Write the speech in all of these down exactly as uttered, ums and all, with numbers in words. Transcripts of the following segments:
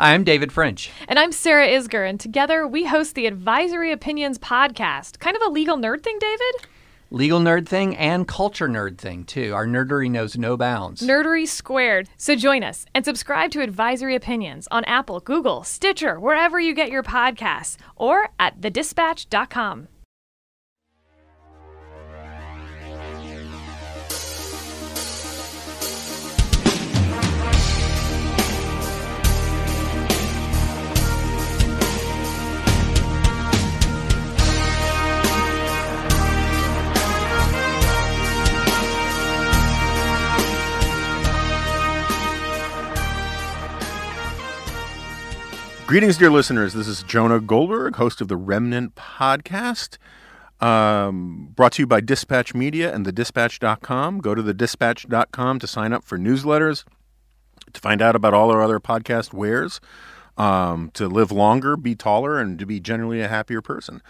I'm David French. And I'm Sarah Isger, and together we host the Advisory Opinions podcast. Kind of a legal nerd thing, David? Legal nerd thing and culture nerd thing, too. Our nerdery knows no bounds. Nerdery squared. So join us and subscribe to Advisory Opinions on Apple, Google, Stitcher, wherever you get your podcasts, or at the dispatch dot com. Greetings, dear listeners. This is Jonah Goldberg, host of The Remnant Podcast, um, brought to you by Dispatch Media and the dispatch dot com. Go to the dispatch dot com to sign up for newsletters, to find out about all our other podcast wares, um, to live longer, be taller, and to be generally a happier person.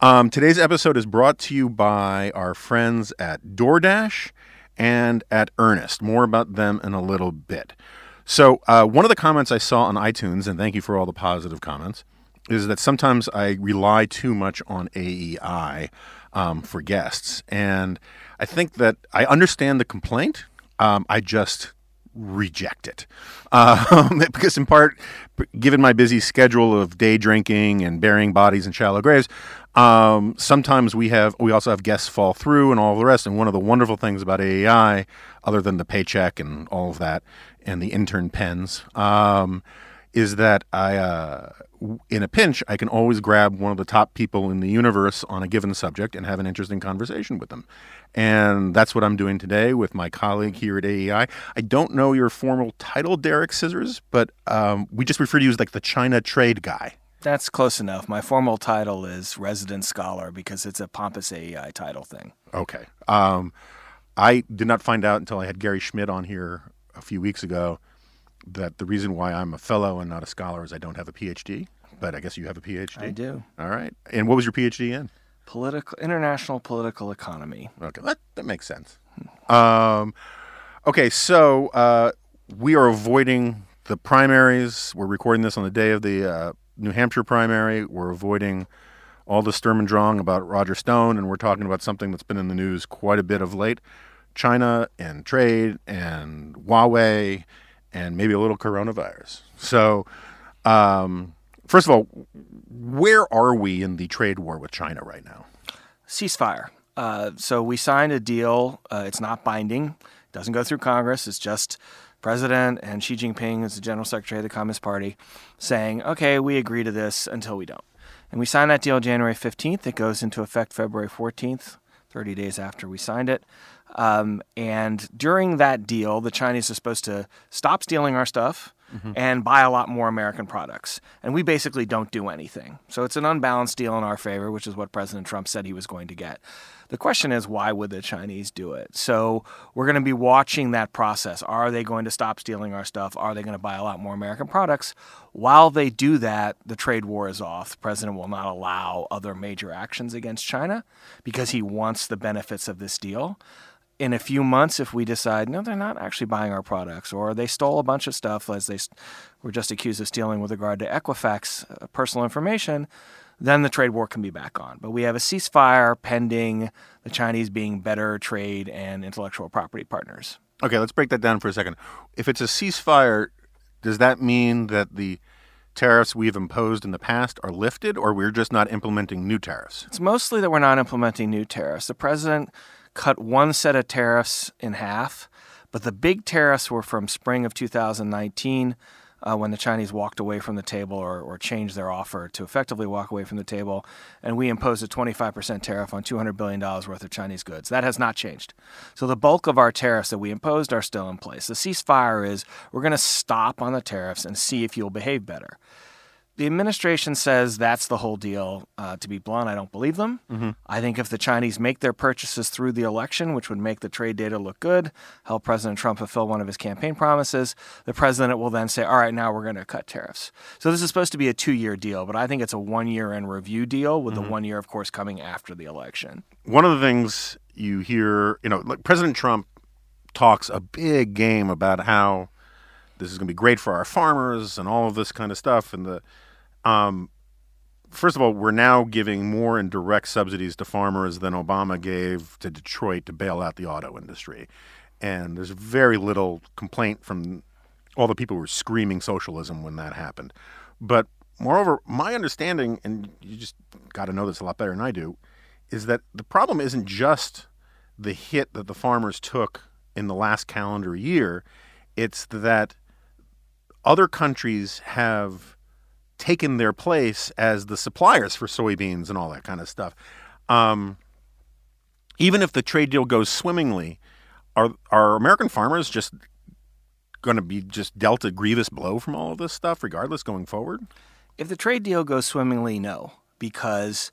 Um, today's episode is brought to you by our friends at DoorDash and at Earnest. More about them in a little bit. So uh, one of the comments I saw on iTunes, and thank you for all the positive comments, is that sometimes I rely too much on A E I um, for guests. And I think that I understand the complaint. Um, I just reject it. Um, because in part, given my busy schedule of day drinking and burying bodies in shallow graves, um, sometimes we have we also have guests fall through and all the rest. And one of the wonderful things about A E I, other than the paycheck and all of that, and the intern pens, um, is that I, uh, in a pinch, I can always grab one of the top people in the universe on a given subject and have an interesting conversation with them. And that's what I'm doing today with my colleague here at A E I. I don't know your formal title, Derek Scissors, but um, we just refer to you as like the China trade guy. That's close enough. My formal title is resident scholar because it's a pompous A E I title thing. Okay. Um, I did not find out until I had Gary Schmidt on here a few weeks ago that the reason why I'm a fellow and not a scholar is I don't have a P H D, but I guess you have a P H D. I do. All right. And what was your P H D in? Political, international political economy. Okay. That, that makes sense. Um, okay. So uh, we are avoiding the primaries. We're recording this on the day of the uh, New Hampshire primary. We're avoiding all the Sturm und Drang about Roger Stone, and we're talking about something that's been in the news quite a bit of late. China and trade and Huawei and maybe a little coronavirus. So, um, first of all, where are we in the trade war with China right now? Ceasefire. Uh, so we signed a deal. Uh, it's not binding. It doesn't go through Congress. It's just President and Xi Jinping as the General Secretary of the Communist Party saying, okay, we agree to this until we don't. And we signed that deal January fifteenth. It goes into effect February fourteenth, thirty days after we signed it. Um, and during that deal, the Chinese are supposed to stop stealing our stuff mm-hmm. and buy a lot more American products. And we basically don't do anything. So it's an unbalanced deal in our favor, which is what President Trump said he was going to get. The question is, why would the Chinese do it? So we're going to be watching that process. Are they going to stop stealing our stuff? Are they going to buy a lot more American products? While they do that, the trade war is off. The president will not allow other major actions against China because he wants the benefits of this deal. In a few months, if we decide, no, they're not actually buying our products, or they stole a bunch of stuff, as they were just accused of stealing with regard to Equifax uh, personal information, then the trade war can be back on. But we have a ceasefire pending the Chinese being better trade and intellectual property partners. Okay, let's break that down for a second. If it's a ceasefire, does that mean that the tariffs we've imposed in the past are lifted, or we're just not implementing new tariffs? It's mostly that we're not implementing new tariffs. The president cut one set of tariffs in half, but the big tariffs were from spring of two thousand nineteen uh, when the Chinese walked away from the table or, or changed their offer to effectively walk away from the table, and we imposed a twenty-five percent tariff on two hundred billion dollars worth of Chinese goods. That has not changed. So the bulk of our tariffs that we imposed are still in place. The ceasefire is we're going to stop on the tariffs and see if you'll behave better. The administration says that's the whole deal. Uh, to be blunt, I don't believe them. Mm-hmm. I think if the Chinese make their purchases through the election, which would make the trade data look good, help President Trump fulfill one of his campaign promises, the president will then say, all right, now we're going to cut tariffs. So this is supposed to be a two-year deal, but I think it's a one-year in review deal with mm-hmm. the one year, of course, coming after the election. One of the things you hear, you know, like President Trump talks a big game about how this is going to be great for our farmers and all of this kind of stuff. And the um, first of all, we're now giving more in direct subsidies to farmers than Obama gave to Detroit to bail out the auto industry. And there's very little complaint from all the people who were screaming socialism when that happened. But moreover, my understanding, and you just got to know this a lot better than I do, is that the problem isn't just the hit that the farmers took in the last calendar year. It's that other countries have taken their place as the suppliers for soybeans and all that kind of stuff. Um, even if the trade deal goes swimmingly, are are American farmers just going to be just dealt a grievous blow from all of this stuff, regardless, going forward? If the trade deal goes swimmingly, no, because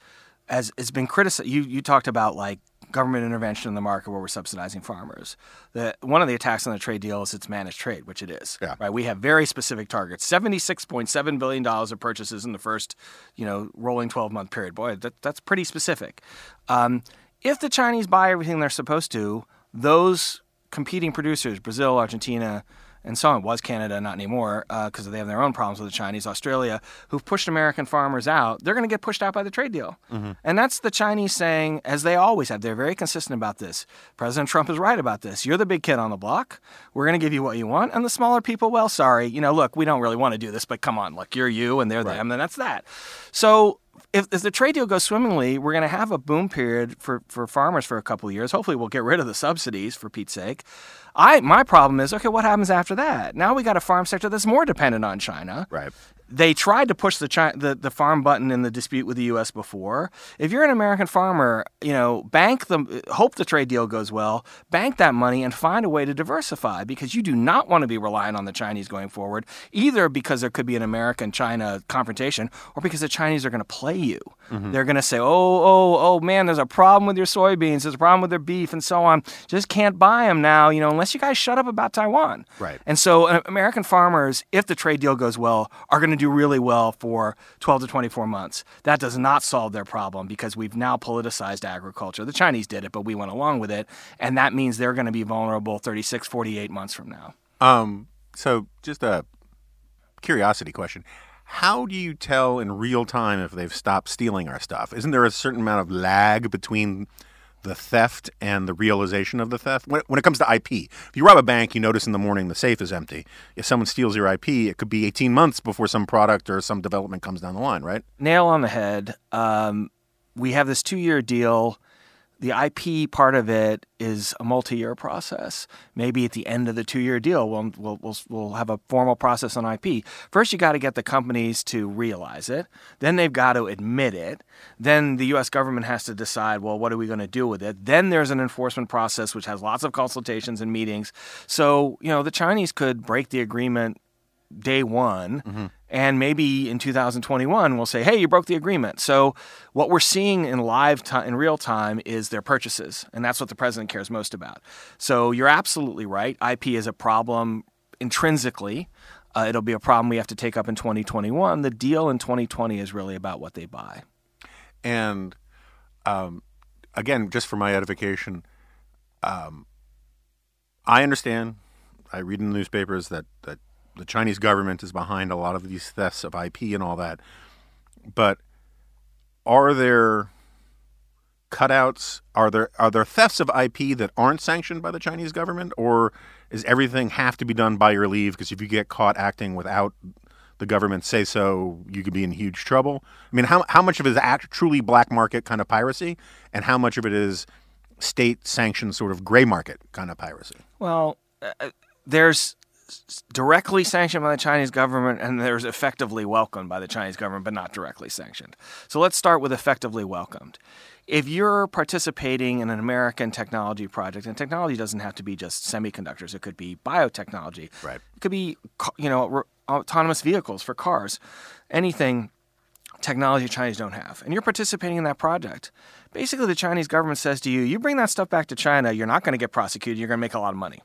as it's been criticized, you, you talked about like government intervention in the market where we're subsidizing farmers. The, one of the attacks on the trade deal is it's managed trade, which it is. Yeah. Right? We have very specific targets. seventy-six point seven billion dollars of purchases in the first, you know, rolling twelve-month period. Boy, that, that's pretty specific. Um, if the Chinese buy everything they're supposed to, those competing producers, Brazil, Argentina, and so on, it was Canada, not anymore, because uh, they have their own problems with the Chinese, Australia, who've pushed American farmers out, they're going to get pushed out by the trade deal. Mm-hmm. And that's the Chinese saying, as they always have, they're very consistent about this. President Trump is right about this. You're the big kid on the block. We're going to give you what you want. And the smaller people, well, sorry, you know, look, we don't really want to do this, but come on, look, you're you and they're right. them, and that's that. So If, if the trade deal goes swimmingly, we're going to have a boom period for, for farmers for a couple of years. Hopefully, we'll get rid of the subsidies, for Pete's sake. I My problem is, okay, what happens after that? Now we got a farm sector that's more dependent on China. Right. They tried to push the, chi- the the farm button in the dispute with the U S before. If you're an American farmer, you know, bank the hope the trade deal goes well, bank that money and find a way to diversify, because you do not want to be relying on the Chinese going forward, either because there could be an American-China confrontation or because the Chinese are going to play you. Mm-hmm. They're going to say, oh, oh, oh, man, there's a problem with your soybeans, there's a problem with their beef and so on. Just can't buy them now, you know, unless you guys shut up about Taiwan. Right. And so uh, American farmers, if the trade deal goes well, are going to do really well for twelve to twenty-four months. That does not solve their problem, because we've now politicized agriculture. The Chinese did it, but we went along with it. And that means they're going to be vulnerable thirty-six, forty-eight months from now. Um, so just a curiosity question. How do you tell in real time if they've stopped stealing our stuff? Isn't there a certain amount of lag between the theft and the realization of the theft? When, when it comes to I P, if you rob a bank, you notice in the morning the safe is empty. If someone steals your I P, it could be eighteen months before some product or some development comes down the line, right? Nail on the head. Um, we have this two-year deal. The I P part of it is a multi-year process. Maybe at the end of the two-year deal, we'll we'll we'll, we'll have a formal process on I P. First, you got to get the companies to realize it. Then they've got to admit it. Then the U S government has to decide, well, what are we going to do with it? Then there's an enforcement process, which has lots of consultations and meetings. So, you know, the Chinese could break the agreement day one. Mm-hmm. And maybe in two thousand twenty-one, we'll say, hey, you broke the agreement. So what we're seeing in live time, in real time, is their purchases. And that's what the president cares most about. So you're absolutely right. I P is a problem intrinsically. Uh, it'll be a problem we have to take up in twenty twenty-one. The deal in twenty twenty is really about what they buy. And um, again, just for my edification, um, I understand, I read in the newspapers that, that the Chinese government is behind a lot of these thefts of I P and all that. But are there cutouts? Are there are there thefts of I P that aren't sanctioned by the Chinese government? Or is everything have to be done by your leave? Because if you get caught acting without the government say so, you could be in huge trouble. I mean, how, how much of it is act, truly black market kind of piracy? And how much of it is state-sanctioned sort of gray market kind of piracy? Well, uh, there's directly sanctioned by the Chinese government, and there's effectively welcomed by the Chinese government, but not directly sanctioned. So let's start with effectively welcomed. If you're participating in an American technology project, and technology doesn't have to be just semiconductors, it could be biotechnology, right. It could be, you know, autonomous vehicles for cars, anything technology Chinese don't have, and you're participating in that project. Basically, the Chinese government says to you, you bring that stuff back to China, you're not going to get prosecuted, you're going to make a lot of money.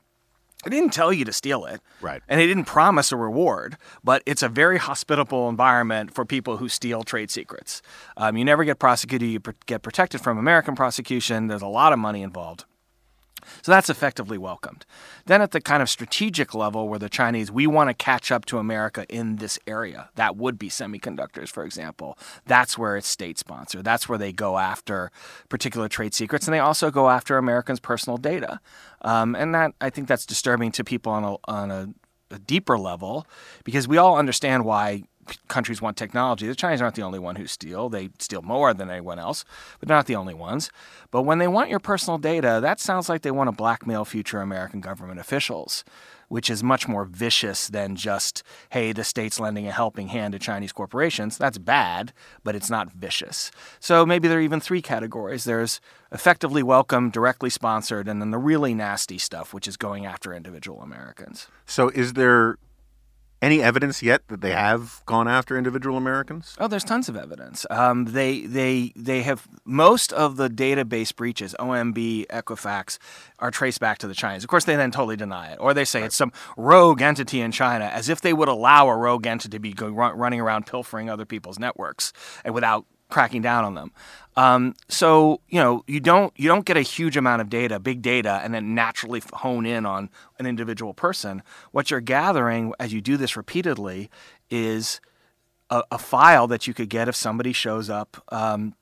It didn't tell you to steal it, right? And it didn't promise a reward, but it's a very hospitable environment for people who steal trade secrets. Um, you never get prosecuted. You pr- get protected from American prosecution. There's a lot of money involved. So that's effectively welcomed. Then at the kind of strategic level where the Chinese, we want to catch up to America in this area, that would be semiconductors, for example. That's where it's state-sponsored. That's where they go after particular trade secrets. And they also go after Americans' personal data. Um, and that I think that's disturbing to people on a, on a, a deeper level, because we all understand why countries want technology. The Chinese aren't the only one who steal. They steal more than anyone else, but not the only ones. But when they want your personal data, that sounds like they want to blackmail future American government officials, which is much more vicious than just, hey, the state's lending a helping hand to Chinese corporations. That's bad, but it's not vicious. So maybe there are even three categories. There's effectively welcome, directly sponsored, and then the really nasty stuff, which is going after individual Americans. So is there any evidence yet that they have gone after individual Americans? Oh, there's tons of evidence. Um, they they they have most of the database breaches, O M B, Equifax, are traced back to the Chinese. Of course, they then totally deny it, or they say right. it's some rogue entity in China, as if they would allow a rogue entity to be go, run, running around pilfering other people's networks and without cracking down on them. Um, so you know you don't you don't get a huge amount of data, big data, and then naturally hone in on an individual person. What you're gathering as you do this repeatedly is a, a file that you could get if somebody shows up um,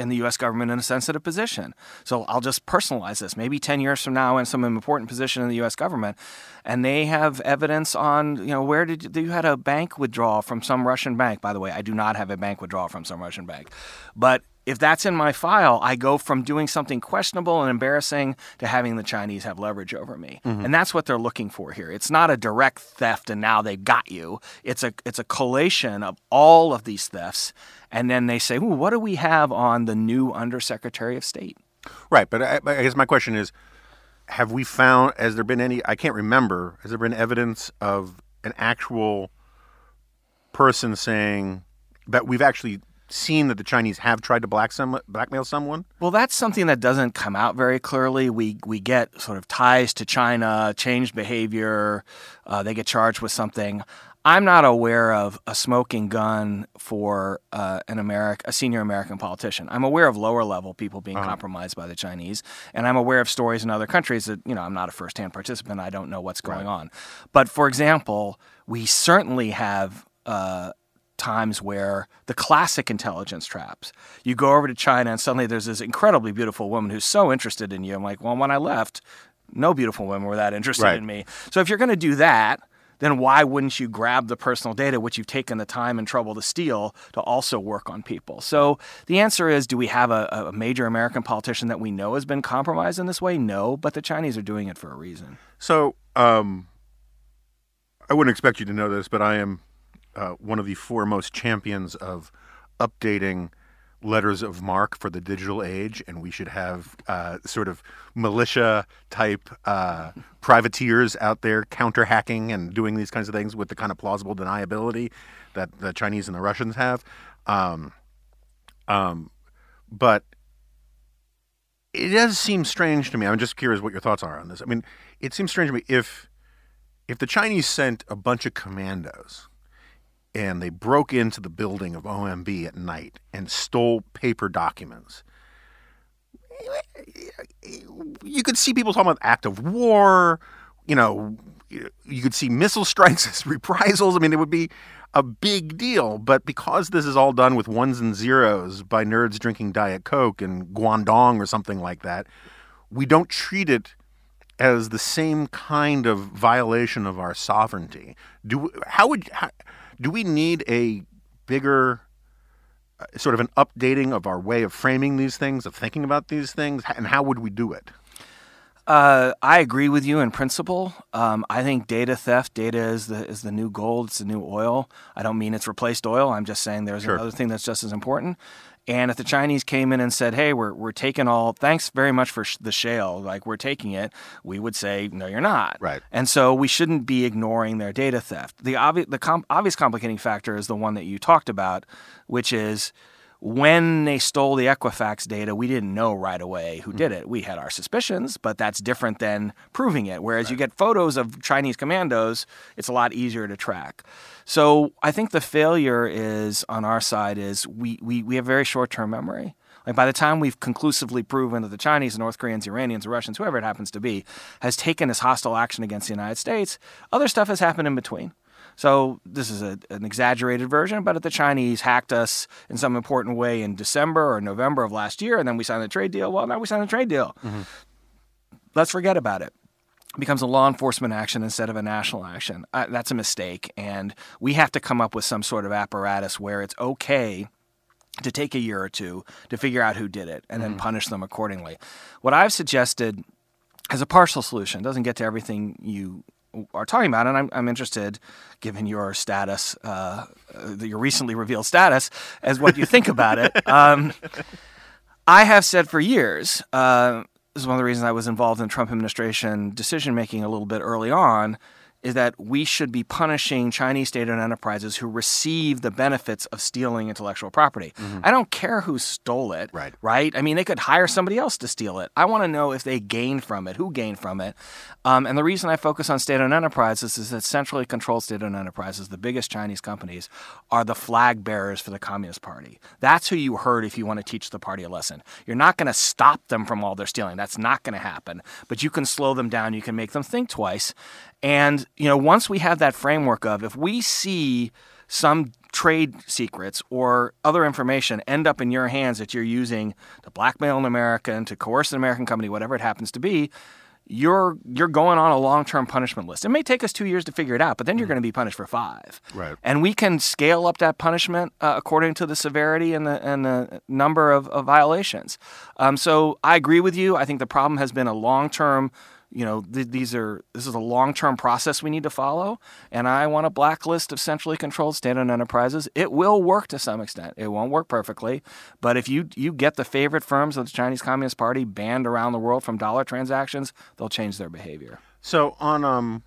in the U S government in a sensitive position. So I'll just personalize this. Maybe ten years from now, in some important position in the U S government, and they have evidence on, you know, where did you, you had a bank withdrawal from some Russian bank? By the way, I do not have a bank withdrawal from some Russian bank, but if that's in my file, I go from doing something questionable and embarrassing to having the Chinese have leverage over me. Mm-hmm. And that's what they're looking for here. It's not a direct theft and now they've got you. It's a it's a collation of all of these thefts. And then they say, ooh, what do we have on the new Undersecretary of State? Right. But I, I guess my question is, have we found, has there been any, I can't remember, has there been evidence of an actual person saying that we've actually seen that the Chinese have tried to black some, blackmail someone? Well, that's something that doesn't come out very clearly. We we get sort of ties to China, changed behavior. Uh, they get charged with something. I'm not aware of a smoking gun for uh, an Ameri- a senior American politician. I'm aware of lower level people being uh-huh. compromised by the Chinese, and I'm aware of stories in other countries that, you know, I'm not a firsthand participant. I don't know what's going right. on. But for example, we certainly have Uh, times where the classic intelligence traps. You go over to China and suddenly there's this incredibly beautiful woman who's so interested in you. I'm like, well, when I left, no beautiful women were that interested right. in me. So if you're going to do that, then why wouldn't you grab the personal data, which you've taken the time and trouble to steal, to also work on people? So the answer is, do we have a, a major American politician that we know has been compromised in this way? No, but the Chinese are doing it for a reason. So um, I wouldn't expect you to know this, but I am Uh, one of the foremost champions of updating letters of marque for the digital age, and we should have uh, sort of militia-type uh, privateers out there counter-hacking and doing these kinds of things with the kind of plausible deniability that the Chinese and the Russians have. Um, um, but it does seem strange to me. I'm just curious what your thoughts are on this. I mean, it seems strange to me if if the Chinese sent a bunch of commandos and they broke into the building of O M B at night and stole paper documents. You could see people talking about act of war. You know, you could see missile strikes as reprisals. I mean, it would be a big deal. But because this is all done with ones and zeros by nerds drinking Diet Coke in Guangdong or something like that, we don't treat it as the same kind of violation of our sovereignty. Do how would... How, Do we need a bigger uh, sort of an updating of our way of framing these things, of thinking about these things, and how would we do it? Uh, I agree with you in principle. Um, I think data theft, data is the is the new gold, it's the new oil. I don't mean it's replaced oil. I'm just saying there's sure. another thing that's just as important. And if the Chinese came in and said, hey, we're we're taking all, thanks very much for sh- the shale, like we're taking it, we would say, no, you're not. Right. And so we shouldn't be ignoring their data theft. The, obvi- the com- obvious complicating factor is the one that you talked about, which is when they stole the Equifax data, we didn't know right away who mm-hmm. did it. We had our suspicions, but that's different than proving it. Whereas right. you get photos of Chinese commandos, it's a lot easier to track. So I think the failure is on our side is we we, we have very short-term memory. Like, by the time we've conclusively proven that the Chinese, the North Koreans, the Iranians, the Russians, whoever it happens to be, has taken this hostile action against the United States, other stuff has happened in between. So this is a, an exaggerated version, but if the Chinese hacked us in some important way in December or November of last year, and then we signed a trade deal, well, now we signed a trade deal. Mm-hmm. Let's forget about it. It becomes a law enforcement action instead of a national action. Uh, that's a mistake, and we have to come up with some sort of apparatus where it's okay to take a year or two to figure out who did it and mm-hmm. then punish them accordingly. What I've suggested as a partial solution, doesn't get to everything you are talking about, and I'm, I'm interested, given your status, uh, your recently revealed status, as what you think about it. Um, I have said for years, uh, this is one of the reasons I was involved in Trump administration decision-making a little bit early on, is that we should be punishing Chinese state-owned enterprises who receive the benefits of stealing intellectual property. Mm-hmm. I don't care who stole it, right. right? I mean, they could hire somebody else to steal it. I want to know if they gained from it, who gained from it. Um, and the reason I focus on state-owned enterprises is that centrally controlled state-owned enterprises, the biggest Chinese companies, are the flag bearers for the Communist Party. That's who you hurt if you want to teach the party a lesson. You're not going to stop them from all their stealing. That's not going to happen. But you can slow them down. You can make them think twice. And, you know, once we have that framework of if we see some trade secrets or other information end up in your hands that you're using to blackmail an American, to coerce an American company, whatever it happens to be, you're you're going on a long-term punishment list. It may take us two years to figure it out, but then you're mm. going to be punished for five. Right. And we can scale up that punishment uh, according to the severity and the and the number of, of violations. Um, so I agree with you. I think the problem has been a long-term You know, th- these are this is a long-term process we need to follow, and I want a blacklist of centrally controlled state-owned enterprises. It will work to some extent. It won't work perfectly, but if you you get the favorite firms of the Chinese Communist Party banned around the world from dollar transactions, they'll change their behavior. So on um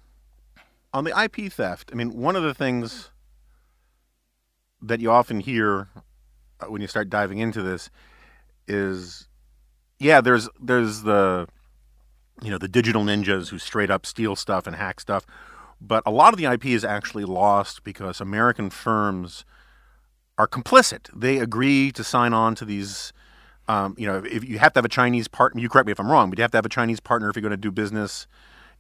on the I P theft, I mean, one of the things that you often hear when you start diving into this is, yeah, there's there's the you know, the digital ninjas who straight up steal stuff and hack stuff. But a lot of the I P is actually lost because American firms are complicit. They agree to sign on to these, um, you know, if you have to have a Chinese partner, you correct me if I'm wrong, but you have to have a Chinese partner if you're going to do business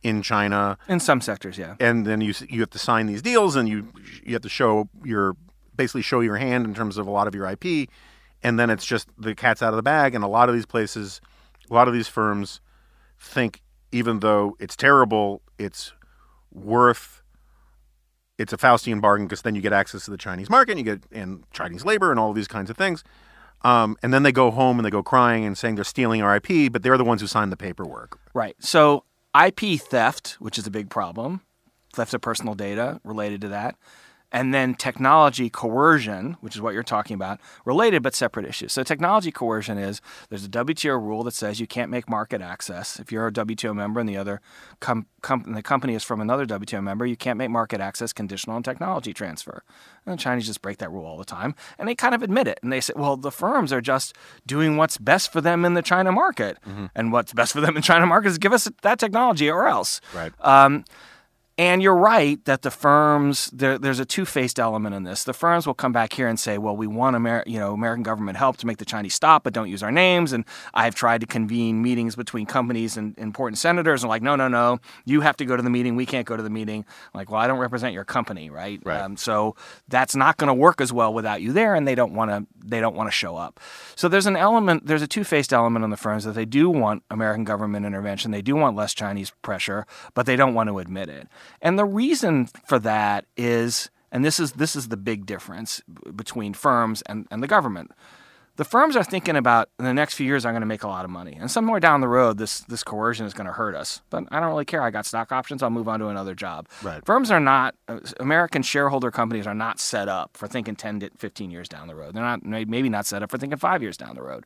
in China. In some sectors, yeah. And then you you have to sign these deals and you you have to show your, basically show your hand in terms of a lot of your I P. And then it's just the cat's out of the bag. And a lot of these places, a lot of these firms think even though it's terrible, it's worth, it's a Faustian bargain because then you get access to the Chinese market and you get and Chinese labor and all of these kinds of things. Um, and then they go home and they go crying and saying they're stealing our I P, but they're the ones who signed the paperwork. Right. So I P theft, which is a big problem, theft of personal data related to that, and then technology coercion, which is what you're talking about, related but separate issues. So technology coercion is there's a W T O rule that says you can't make market access. If you're a W T O member and the other com- com- and the company is from another W T O member, you can't make market access conditional on technology transfer. And the Chinese just break that rule all the time. And they kind of admit it. And they say, well, the firms are just doing what's best for them in the China market. Mm-hmm. And what's best for them in China market is give us that technology or else. Right. Um, And you're right that the firms, there, there's a two-faced element in this. The firms will come back here and say, well, we want Amer- you know, American government help to make the Chinese stop, but don't use our names. And I've tried to convene meetings between companies and important senators. And like, no, no, no, you have to go to the meeting. We can't go to the meeting. I'm like, well, I don't represent your company, right? Right. Um, so that's not going to work as well without you there, and they don't want to They don't want to show up. So there's an element, there's a two-faced element on the firms that they do want American government intervention. They do want less Chinese pressure, but they don't want to admit it. And the reason for that is, and this is this is the big difference b- between firms and, and the government. The firms are thinking about, in the next few years, I'm going to make a lot of money. And somewhere down the road, this this coercion is going to hurt us. But I don't really care. I got stock options. I'll move on to another job. Right. Firms are not, American shareholder companies are not set up for thinking ten to fifteen years down the road. They're not maybe not set up for thinking five years down the road.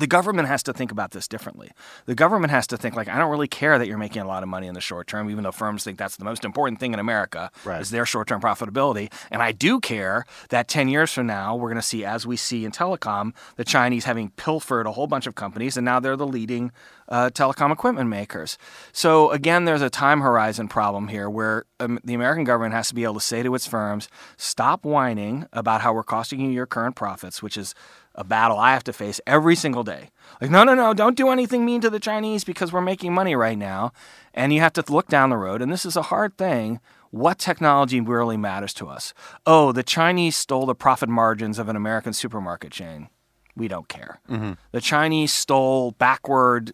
The government has to think about this differently. The government has to think, like, I don't really care that you're making a lot of money in the short term, even though firms think that's the most important thing in America, right, is their short-term profitability. And I do care that ten years from now, we're going to see, as we see in telecom, the Chinese having pilfered a whole bunch of companies, and now they're the leading uh, telecom equipment makers. So, again, there's a time horizon problem here where um, the American government has to be able to say to its firms, stop whining about how we're costing you your current profits, which is a battle I have to face every single day. Like, no, no, no, don't do anything mean to the Chinese because we're making money right now. And you have to look down the road, and this is a hard thing, what technology really matters to us. Oh, the Chinese stole the profit margins of an American supermarket chain. We don't care. Mm-hmm. The Chinese stole backward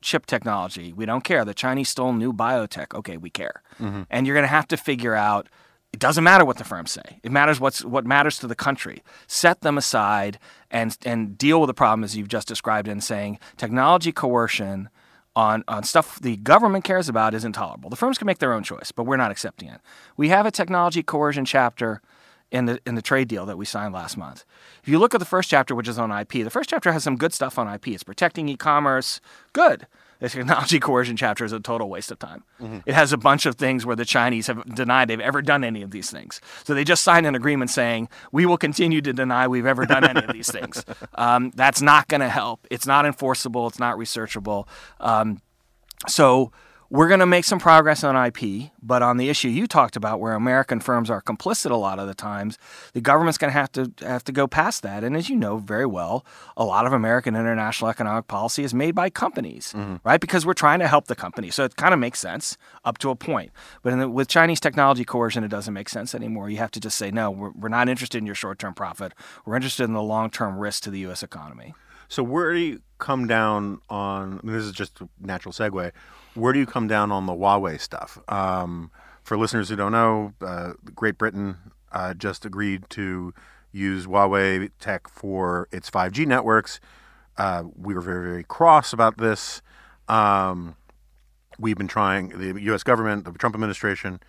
chip technology. We don't care. The Chinese stole new biotech. Okay, we care. Mm-hmm. And you're going to have to figure out, it doesn't matter what the firms say. It matters what's what matters to the country. Set them aside and and deal with the problem as you've just described in saying technology coercion on, on stuff the government cares about is intolerable. The firms can make their own choice, but we're not accepting it. We have a technology coercion chapter in the in the trade deal that we signed last month. If you look at the first chapter, which is on I P, the first chapter has some good stuff on I P. It's protecting e-commerce. Good. The technology coercion chapter is a total waste of time. Mm-hmm. It has a bunch of things where the Chinese have denied they've ever done any of these things. So they just signed an agreement saying, we will continue to deny we've ever done any of these things. Um, that's not going to help. It's not enforceable. It's not researchable. Um, so we're going to make some progress on I P, but on the issue you talked about where American firms are complicit a lot of the times, the government's going to have to have to go past that. And as you know very well, a lot of American international economic policy is made by companies, mm-hmm. right? Because we're trying to help the company. So it kind of makes sense up to a point. But in the, with Chinese technology coercion, it doesn't make sense anymore. You have to just say, no, we're, we're not interested in your short-term profit. We're interested in the long-term risk to the U S economy. So where do you come down on, I mean, this is just a natural segue, where do you come down on the Huawei stuff? Um, for listeners who don't know, uh, Great Britain uh, just agreed to use Huawei tech for its five G networks. Uh, we were very, very cross about this. Um, we've been trying, the U S government, the Trump administration,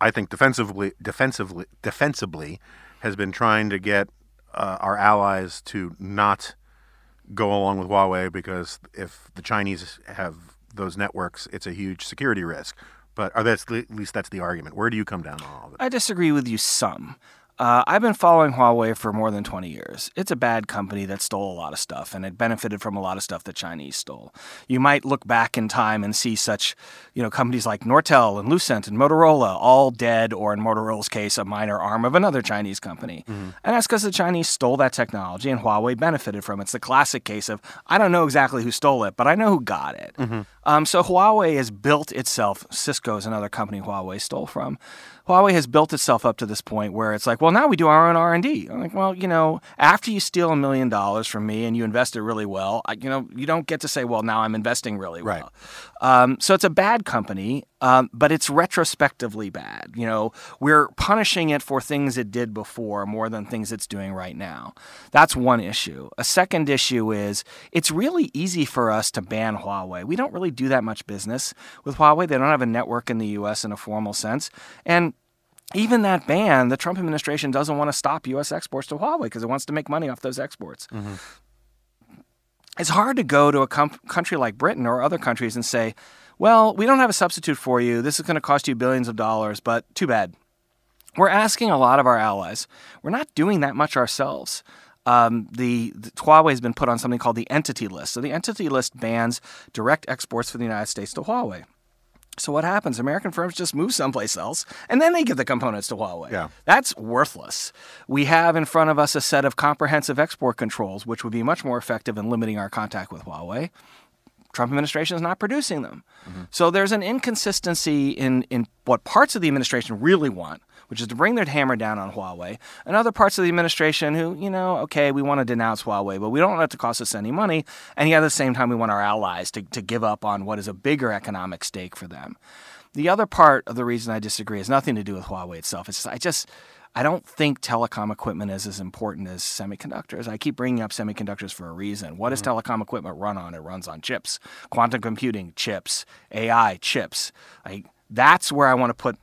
I think defensively, defensively, defensively has been trying to get uh, our allies to not go along with Huawei because if the Chinese have those networks, it's a huge security risk. But or that's, at least that's the argument. Where do you come down on all of it? I disagree with you some. Uh, I've been following Huawei for more than twenty years. It's a bad company that stole a lot of stuff, and it benefited from a lot of stuff the Chinese stole. You might look back in time and see such, you know, companies like Nortel and Lucent and Motorola all dead, or in Motorola's case, a minor arm of another Chinese company. Mm-hmm. And that's because the Chinese stole that technology and Huawei benefited from it. It's the classic case of, I don't know exactly who stole it, but I know who got it. Mm-hmm. Um, so Huawei has built itself, Cisco is another company Huawei stole from, Huawei has built itself up to this point where it's like, well, now we do our own R and D. I'm like, well, you know, after you steal a million dollars from me and you invest it really well, I, you know, you don't get to say, well, now I'm investing really well. Right. Um, so it's a bad company, um, but it's retrospectively bad. You know, we're punishing it for things it did before more than things it's doing right now. That's one issue. A second issue is it's really easy for us to ban Huawei. We don't really do that much business with Huawei. They don't have a network in the U S in a formal sense. And even that ban, the Trump administration doesn't want to stop U S exports to Huawei because it wants to make money off those exports. Mm-hmm. It's hard to go to a com- country like Britain or other countries and say, well, we don't have a substitute for you. This is going to cost you billions of dollars, but too bad. We're asking a lot of our allies. We're not doing that much ourselves. Um, the, the Huawei has been put on something called the entity list. So the entity list bans direct exports from the United States to Huawei. So what happens? American firms just move someplace else, and then they give the components to Huawei. Yeah. That's worthless. We have in front of us a set of comprehensive export controls, which would be much more effective in limiting our contact with Huawei. Trump administration is not producing them. Mm-hmm. So there's an inconsistency in, in what parts of the administration really want, which is to bring their hammer down on Huawei, and other parts of the administration who, you know, okay, we want to denounce Huawei, but we don't want it to cost us any money, and yet at the same time we want our allies to, to give up on what is a bigger economic stake for them. The other part of the reason I disagree has nothing to do with Huawei itself. It's just, I just... I don't think telecom equipment is as important as semiconductors. I keep bringing up semiconductors for a reason. What does mm-hmm. telecom equipment run on? It runs on chips. Quantum computing, chips. A I, chips. I, that's where I want to put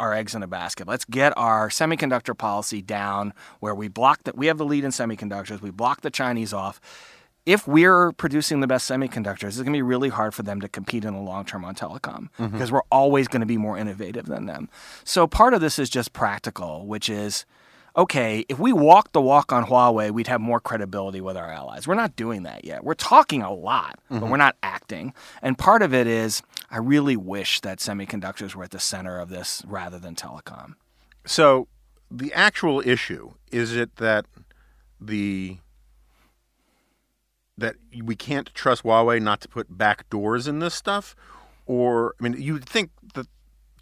our eggs in a basket. Let's get our semiconductor policy down where we block that. We have the lead in semiconductors. We block the Chinese off. If we're producing the best semiconductors, it's going to be really hard for them to compete in the long term on telecom mm-hmm. because we're always going to be more innovative than them. So part of this is just practical, which is, okay, if we walked the walk on Huawei, we'd have more credibility with our allies. We're not doing that yet. We're talking a lot, mm-hmm. but we're not acting. And part of it is I really wish that semiconductors were at the center of this rather than telecom. So the actual issue, is it that the that we can't trust Huawei not to put back doors in this stuff? Or, I mean, you'd think that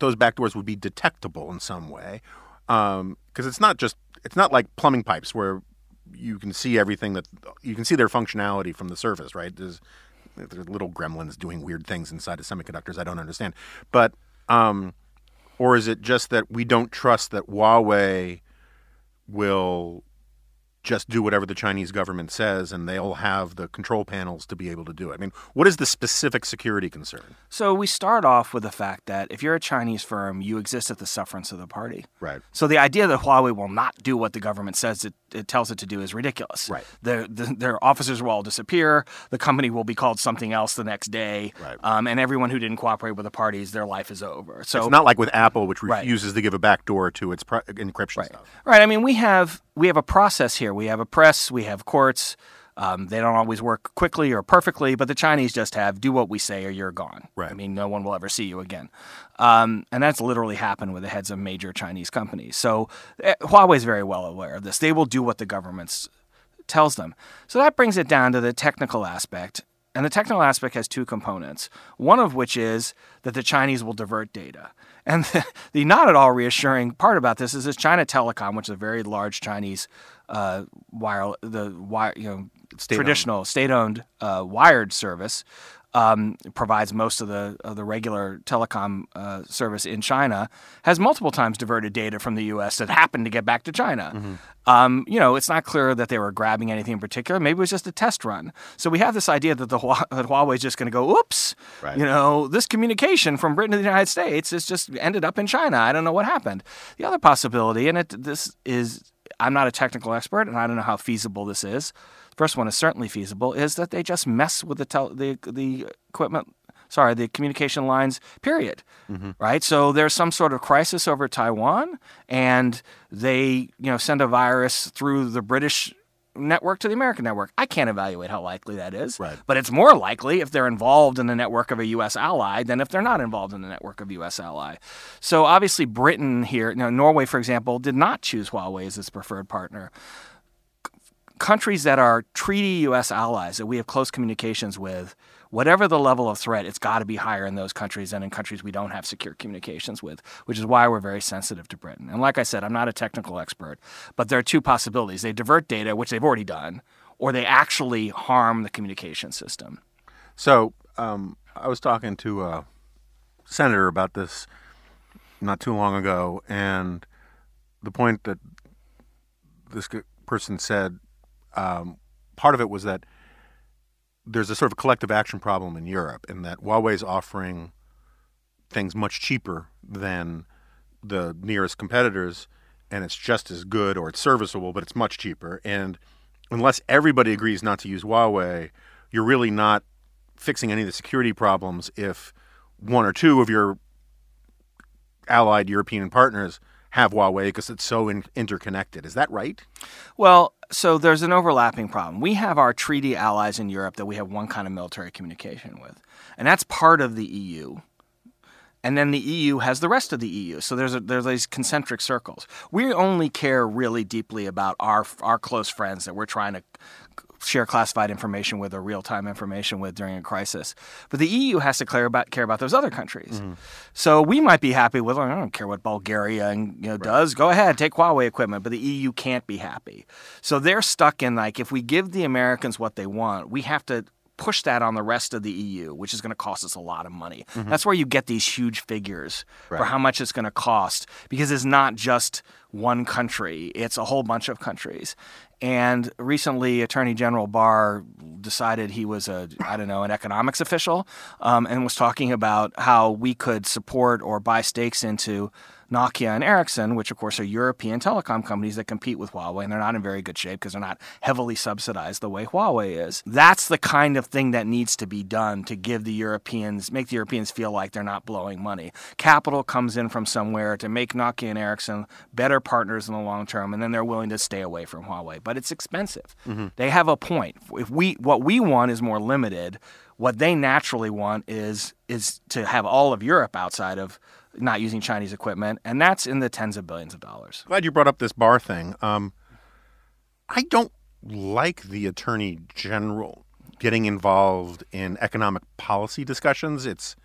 those back doors would be detectable in some way, because um, it's not just, it's not like plumbing pipes where you can see everything that, you can see their functionality from the surface, right? There's, there's little gremlins doing weird things inside of semiconductors I don't understand. But, um, or is it just that we don't trust that Huawei will just do whatever the Chinese government says, and they'll have the control panels to be able to do it? I mean, what is the specific security concern? So we start off with the fact that if you're a Chinese firm, you exist at the sufferance of the party. Right. So the idea that Huawei will not do what the government says it, it tells it to do is ridiculous. Right. The, the, their officers will all disappear. The company will be called something else the next day. Right. Um, and everyone who didn't cooperate with the parties, their life is over. So it's not like with Apple, which refuses right. to give a backdoor to its pro- encryption right. stuff. Right. I mean, we have we have a process here. We have a press, we have courts. Um, they don't always work quickly or perfectly, but the Chinese just have, do what we say or you're gone. Right. I mean, no one will ever see you again. Um, and that's literally happened with the heads of major Chinese companies. So eh, Huawei's very well aware of this. They will do what the government tells them. So that brings it down to the technical aspect. And the technical aspect has two components, one of which is that the Chinese will divert data. And the, the not at all reassuring part about this is this China Telecom, which is a very large Chinese uh, wire, the wire, you know, state traditional owned. state-owned uh, wired service, um, provides most of the of the regular telecom uh, service in China, has multiple times diverted data from the U S that happened to get back to China. Mm-hmm. Um, you know, it's not clear that they were grabbing anything in particular. Maybe it was just a test run. So we have this idea that the that Huawei is just going to go, oops, right. you know, this communication from Britain to the United States is just ended up in China. I don't know what happened. The other possibility, and it, this is, I'm not a technical expert, and I don't know how feasible this is. The first one is certainly feasible, is that they just mess with the tel- the the equipment. Sorry, the communication lines, period, mm-hmm. right? So there's some sort of crisis over Taiwan, and they, you know, send a virus through the British network to the American network. I can't evaluate how likely that is, right. but it's more likely if they're involved in the network of a U S ally than if they're not involved in the network of U S ally. So obviously Britain here, you know, Norway, for example, did not choose Huawei as its preferred partner. Countries that are treaty U S allies that we have close communications with, whatever the level of threat, it's got to be higher in those countries than in countries we don't have secure communications with, which is why we're very sensitive to Britain. And like I said, I'm not a technical expert, but there are two possibilities. They divert data, which they've already done, or they actually harm the communication system. So um, I was talking to a senator about this not too long ago, and the point that this person said, um, part of it was that there's a sort of collective action problem in Europe, in that Huawei's offering things much cheaper than the nearest competitors, and it's just as good or it's serviceable, but it's much cheaper. And unless everybody agrees not to use Huawei, you're really not fixing any of the security problems if one or two of your allied European partners have Huawei because it's so in- interconnected. Is that right? Well, so there's an overlapping problem. We have our treaty allies in Europe that we have one kind of military communication with, and that's part of the E U. And then the E U has the rest of the E U. So there's a, there's these concentric circles. We only care really deeply about our our close friends that we're trying to share classified information with or real-time information with during a crisis. But the E U has to care about care about those other countries. Mm-hmm. So we might be happy with, I don't care what Bulgaria and, you know, right. does. Go ahead, take Huawei equipment. But the E U can't be happy. So they're stuck in, like, if we give the Americans what they want, we have to push that on the rest of the E U, which is going to cost us a lot of money. Mm-hmm. That's where you get these huge figures right. for how much it's going to cost, because it's not just one country. It's a whole bunch of countries. And recently, Attorney General Barr decided he was a, I don't know, an economics official, um, and was talking about how we could support or buy stakes into Nokia and Ericsson, which, of course, are European telecom companies that compete with Huawei, and they're not in very good shape because they're not heavily subsidized the way Huawei is. That's the kind of thing that needs to be done to give the Europeans, make the Europeans feel like they're not blowing money. Capital comes in from somewhere to make Nokia and Ericsson better partners in the long term, and then they're willing to stay away from Huawei. But it's expensive. Mm-hmm. They have a point. If we, what we want is more limited. What they naturally want is is to have all of Europe outside of not using Chinese equipment, and that's in the tens of billions of dollars. Glad you brought up this Barr thing. Um, I don't like the Attorney General getting involved in economic policy discussions, it's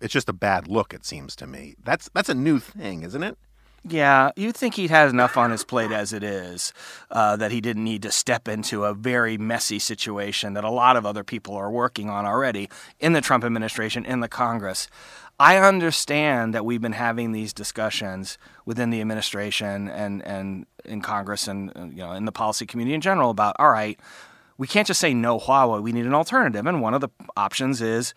it's just a bad look, it seems to me. That's that's a new thing, isn't it? Yeah, you'd think he'd had enough on his plate as it is, uh, that he didn't need to step into a very messy situation that a lot of other people are working on already in the Trump administration, in the Congress. I understand that we've been having these discussions within the administration and, and in Congress and, you know, in the policy community in general about, all right, we can't just say no Huawei. We need an alternative. And one of the options is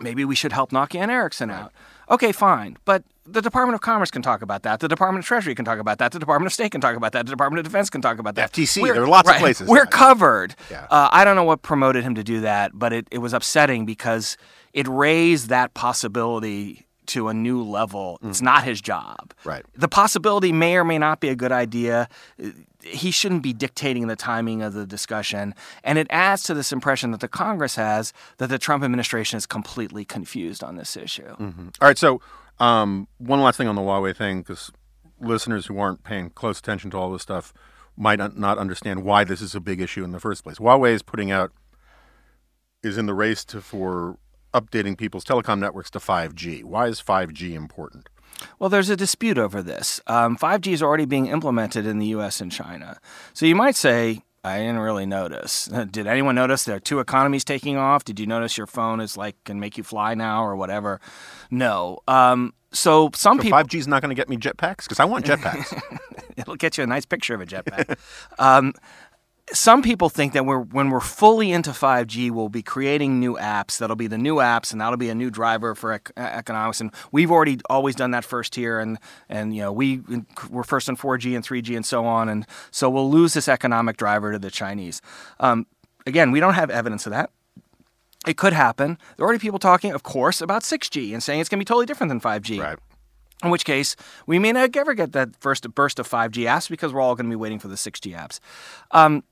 maybe we should help Nokia and Ericsson out. Okay, fine. But the Department of Commerce can talk about that. The Department of Treasury can talk about that. The Department of State can talk about that. The Department of Defense can talk about that. F T C, we're, there are lots right, of places. We're covered. Yeah. Uh, I don't know what promoted him to do that, but it, it was upsetting because it raised that possibility to a new level. Mm. It's not his job. Right. The possibility may or may not be a good idea. He shouldn't be dictating the timing of the discussion. And it adds to this impression that the Congress has that the Trump administration is completely confused on this issue. Mm-hmm. All right, so um, one last thing on the Huawei thing, because listeners who aren't paying close attention to all this stuff might not understand why this is a big issue in the first place. Huawei is putting out, is in the race to, for updating people's telecom networks to five G. Why is five G important? Well, there's a dispute over this. Um, five G is already being implemented in the U S and China. So you might say, I didn't really notice. Did anyone notice there are two economies taking off? Did you notice your phone is like, can make you fly now or whatever? No. Um, so some so people... five G is not going to get me jetpacks? Because I want jetpacks. It'll get you a nice picture of a jetpack. um, some people think that we're, when we're fully into five G, we'll be creating new apps. That'll be the new apps, and that'll be a new driver for ec- economics. And we've already always done that first here, and and you know we we're first in four G and three G and so on. And so we'll lose this economic driver to the Chinese. Um, again, we don't have evidence of that. It could happen. There are already people talking, of course, about six G and saying it's going to be totally different than five G. Right. In which case, we may not ever get that first burst of five G apps because we're all going to be waiting for the six G apps. Um,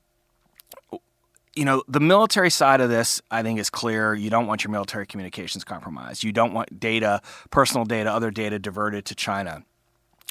You know, the military side of this, I think, is clear. You don't want your military communications compromised. You don't want data, personal data, other data diverted to China.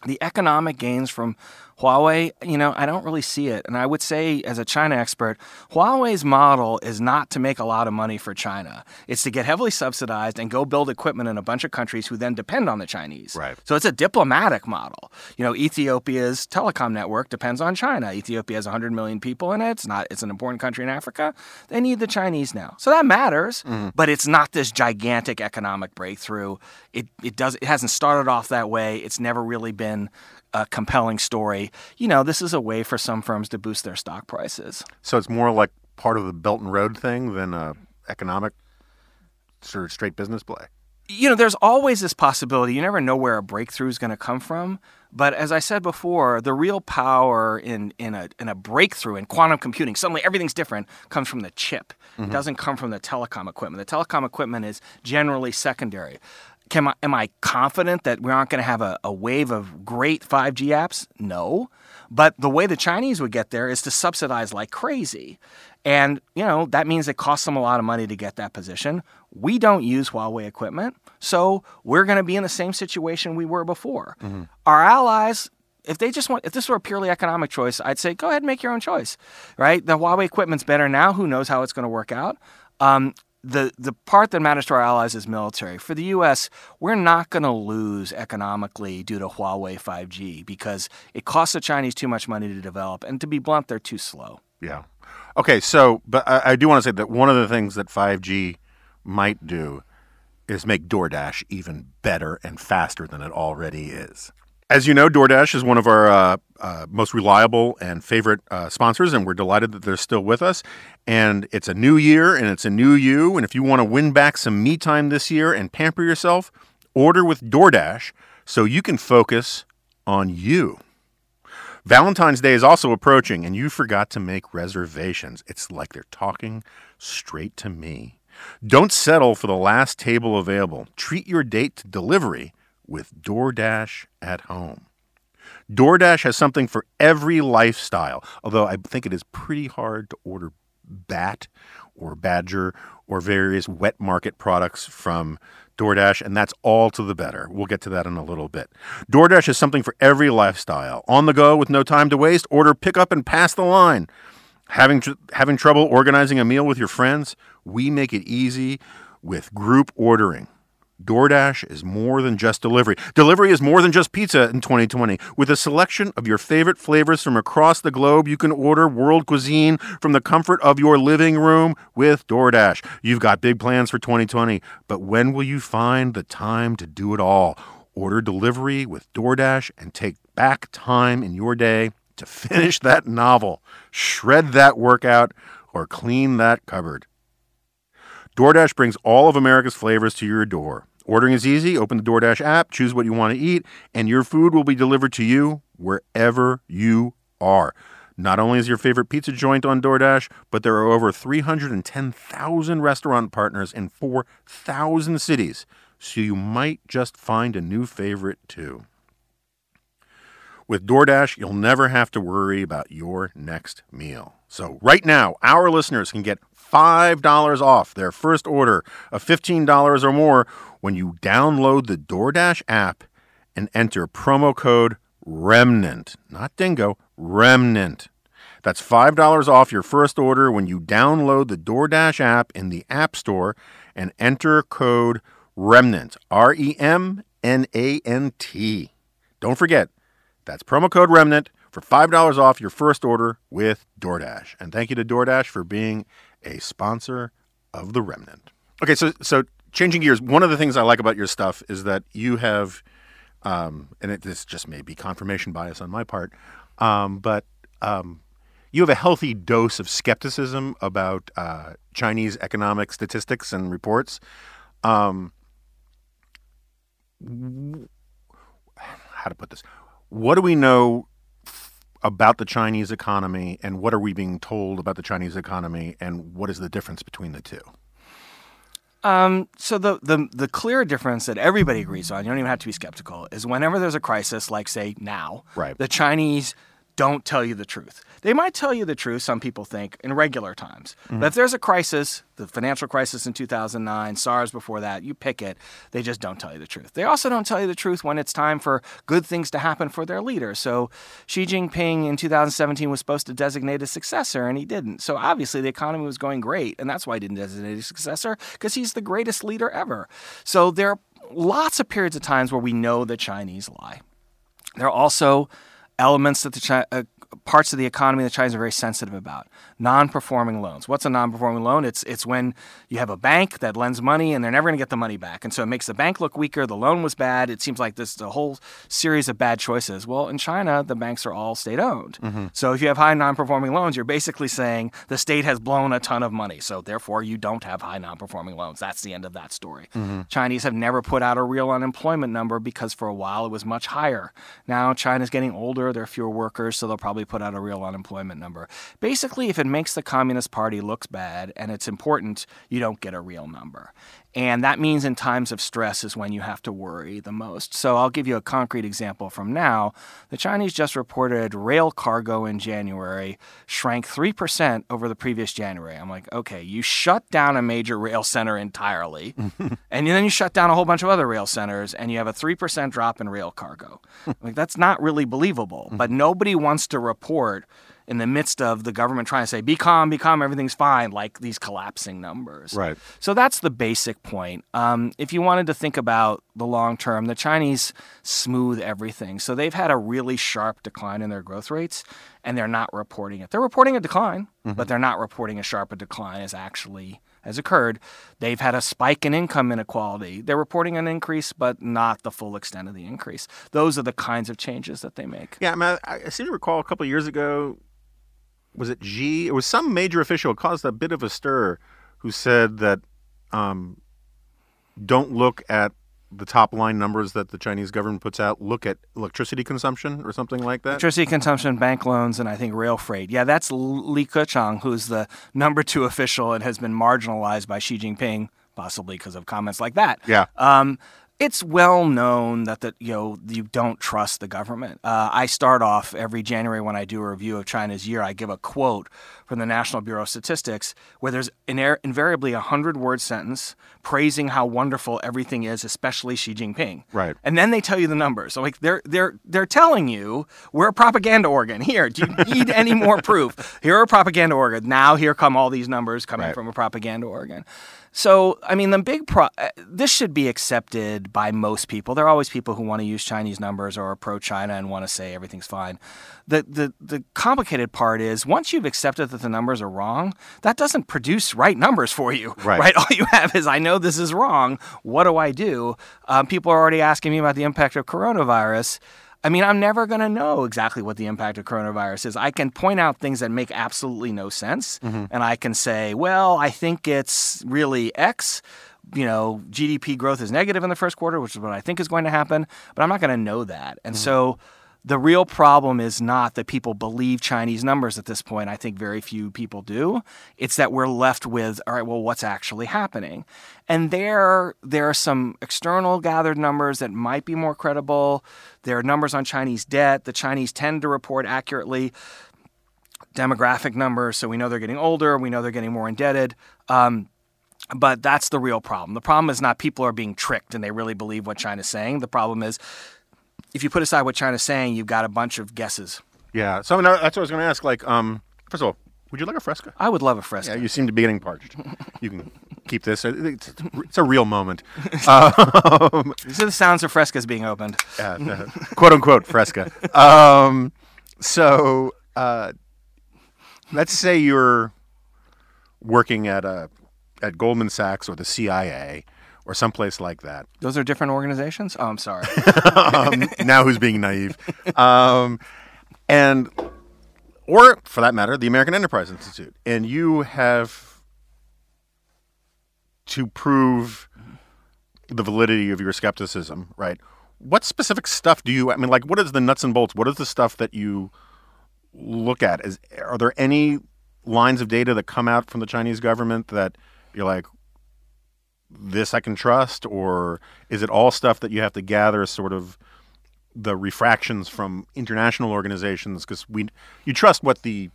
The economic gains from Huawei, you know, I don't really see it. And I would say, as a China expert, Huawei's model is not to make a lot of money for China. It's to get heavily subsidized and go build equipment in a bunch of countries who then depend on the Chinese. Right. So it's a diplomatic model. You know, Ethiopia's telecom network depends on China. Ethiopia has one hundred million people in it. It's not. It's an important country in Africa. They need the Chinese now. So that matters. Mm-hmm. But it's not this gigantic economic breakthrough. It it does. It hasn't started off that way. It's never really been a compelling story. You know, this is a way for some firms to boost their stock prices. So it's more like part of the Belt and Road thing than a economic sort of straight business play. You know, there's always this possibility. You never know where a breakthrough is going to come from. But as I said before, the real power in in a in a breakthrough in quantum computing, suddenly everything's different, comes from the chip. Mm-hmm. It doesn't come from the telecom equipment. The telecom equipment is generally secondary. Can I, am I confident that we aren't going to have a, a wave of great five G apps? No. But the way the Chinese would get there is to subsidize like crazy. And, you know, that means it costs them a lot of money to get that position. We don't use Huawei equipment, so we're going to be in the same situation we were before. Mm-hmm. Our allies... If they just want, if this were a purely economic choice, I'd say go ahead and make your own choice, right? The Huawei equipment's better now. Who knows how it's going to work out? Um, the the part that matters to our allies is military. For the U S, we're not going to lose economically due to Huawei five G because it costs the Chinese too much money to develop, and to be blunt, they're too slow. Yeah. Okay. So, but I, I do want to say that one of the things that five G might do is make DoorDash even better and faster than it already is. As you know, DoorDash is one of our uh, uh, most reliable and favorite uh, sponsors, and we're delighted that they're still with us. And it's a new year, and it's a new you. And if you want to win back some me time this year and pamper yourself, order with DoorDash so you can focus on you. Valentine's Day is also approaching, and you forgot to make reservations. It's like they're talking straight to me. Don't settle for the last table available. Treat your date to delivery with DoorDash at home. DoorDash has something for every lifestyle, although I think it is pretty hard to order bat or badger or various wet market products from DoorDash, and that's all to the better. We'll get to that in a little bit. DoorDash is something for every lifestyle. On the go with no time to waste, order, pick up, and pass the line. Having tr- having trouble organizing a meal with your friends? We make it easy with group ordering. DoorDash is more than just delivery. Delivery is more than just pizza in twenty twenty. With a selection of your favorite flavors from across the globe, you can order world cuisine from the comfort of your living room with DoorDash. You've got big plans for twenty twenty, but when will you find the time to do it all? Order delivery with DoorDash and take back time in your day to finish that novel, shred that workout, or clean that cupboard. DoorDash brings all of America's flavors to your door. Ordering is easy. Open the DoorDash app, choose what you want to eat, and your food will be delivered to you wherever you are. Not only is your favorite pizza joint on DoorDash, but there are over three hundred ten thousand restaurant partners in four thousand cities, so you might just find a new favorite too. With DoorDash, you'll never have to worry about your next meal. So right now, our listeners can get five dollars off their first order of fifteen dollars or more when you download the DoorDash app and enter promo code REMNANT, not dingo, REMNANT. That's five dollars off your first order when you download the DoorDash app in the App Store and enter code REMNANT, R E M N A N T. Don't forget, that's promo code REMNANT for five dollars off your first order with DoorDash. And thank you to DoorDash for being a sponsor of The Remnant. Okay, so so changing gears, one of the things I like about your stuff is that you have, um, and it, this just may be confirmation bias on my part, um, but um, you have a healthy dose of skepticism about uh, Chinese economic statistics and reports. Um, how to put this? What do we know about the Chinese economy, and what are we being told about the Chinese economy, and what is the difference between the two? Um, so the, the the clear difference that everybody agrees on, you don't even have to be skeptical, is whenever there's a crisis, like say now, right. The Chinese don't tell you the truth. They might tell you the truth, some people think, in regular times. Mm-hmm. But if there's a crisis, the financial crisis in two thousand nine, SARS before that, you pick it, they just don't tell you the truth. They also don't tell you the truth when it's time for good things to happen for their leader. So Xi Jinping in two thousand seventeen was supposed to designate a successor, and he didn't. So obviously the economy was going great, and that's why he didn't designate a successor, because he's the greatest leader ever. So there are lots of periods of times where we know the Chinese lie. There are also elements that the China, uh, parts of the economy that China is very sensitive about. Non-performing loans. What's a non-performing loan? It's it's when you have a bank that lends money and they're never going to get the money back. And so it makes the bank look weaker. The loan was bad. It seems like there's a whole series of bad choices. Well, in China, the banks are all state-owned. Mm-hmm. So if you have high non-performing loans, you're basically saying the state has blown a ton of money. So therefore, you don't have high non-performing loans. That's the end of that story. Mm-hmm. Chinese have never put out a real unemployment number because for a while it was much higher. Now China's getting older. There are fewer workers, so they'll probably put out a real unemployment number. Basically, if it makes the Communist Party look bad and it's important, you don't get a real number. And that means in times of stress is when you have to worry the most. So I'll give you a concrete example from now. The Chinese just reported rail cargo in January shrank three percent over the previous January. I'm like, okay, you shut down a major rail center entirely, and then you shut down a whole bunch of other rail centers, and you have a three percent drop in rail cargo. Like, that's not really believable. But nobody wants to report in the midst of the government trying to say, be calm, be calm, everything's fine, like these collapsing numbers. Right. So that's the basic point. Um, if you wanted to think about the long term, the Chinese smooth everything. So they've had a really sharp decline in their growth rates, and they're not reporting it. They're reporting a decline, mm-hmm. but they're not reporting as sharp a decline as actually has occurred. They've had a spike in income inequality. They're reporting an increase, but not the full extent of the increase. Those are the kinds of changes that they make. Yeah, I, mean, I, I seem to recall a couple of years ago, was it Xi? It was some major official caused a bit of a stir who said that um, don't look at the top line numbers that the Chinese government puts out. Look at electricity consumption or something like that. Electricity consumption, bank loans, and I think rail freight. Yeah, that's Li Keqiang, who's the number two official and has been marginalized by Xi Jinping, possibly because of comments like that. Yeah. Um, it's well known that the, you know, you don't trust the government. Uh, I start off every January when I do a review of China's year, I give a quote from the National Bureau of Statistics where there's iner- invariably a hundred-word sentence praising how wonderful everything is, especially Xi Jinping. Right. And then they tell you the numbers. So like they're they're they're telling you we're a propaganda organ. Here, do you need any more proof? Here are a propaganda organ. Now here come all these numbers coming right. from a propaganda organ. So, I mean, the big pro- this should be accepted by most people. There are always people who want to use Chinese numbers or are pro-China and want to say everything's fine. The, the the complicated part is once you've accepted that the numbers are wrong, that doesn't produce right numbers for you, right? right? All you have is, I know this is wrong. What do I do? Um, people are already asking me about the impact of coronavirus. I mean, I'm never going to know exactly what the impact of coronavirus is. I can point out things that make absolutely no sense, mm-hmm. and I can say, well, I think it's really X. You know, G D P growth is negative in the first quarter, which is what I think is going to happen, but I'm not going to know that. And mm-hmm. so the real problem is not that people believe Chinese numbers at this point. I think very few people do. It's that we're left with, all right, well, what's actually happening? And there, there are some external gathered numbers that might be more credible. There are numbers on Chinese debt. The Chinese tend to report accurately demographic numbers, so we know they're getting older. We know they're getting more indebted. Um, but that's the real problem. The problem is not people are being tricked and they really believe what China's saying. The problem is, if you put aside what China's saying, you've got a bunch of guesses. Yeah. So I mean, that's what I was going to ask. Like, um, first of all, would you like a fresca? I would love a fresca. Yeah, you seem to be getting parched. You can keep this. It's, it's a real moment. Um, These are the sounds of frescas being opened. Yeah, uh, quote, unquote, fresca. Um, so uh, let's say you're working at a, at Goldman Sachs or the C I A or someplace like that. Those are different organizations? Oh, I'm sorry. um, now who's being naive? Um, and, or for that matter, the American Enterprise Institute. And you have to prove the validity of your skepticism, right? What specific stuff do you, I mean, like, what is the nuts and bolts? What is the stuff that you look at? Is, are there any lines of data that come out from the Chinese government that you're like, this I can trust, or is it all stuff that you have to gather sort of the refractions from international organizations? Because we, you trust what the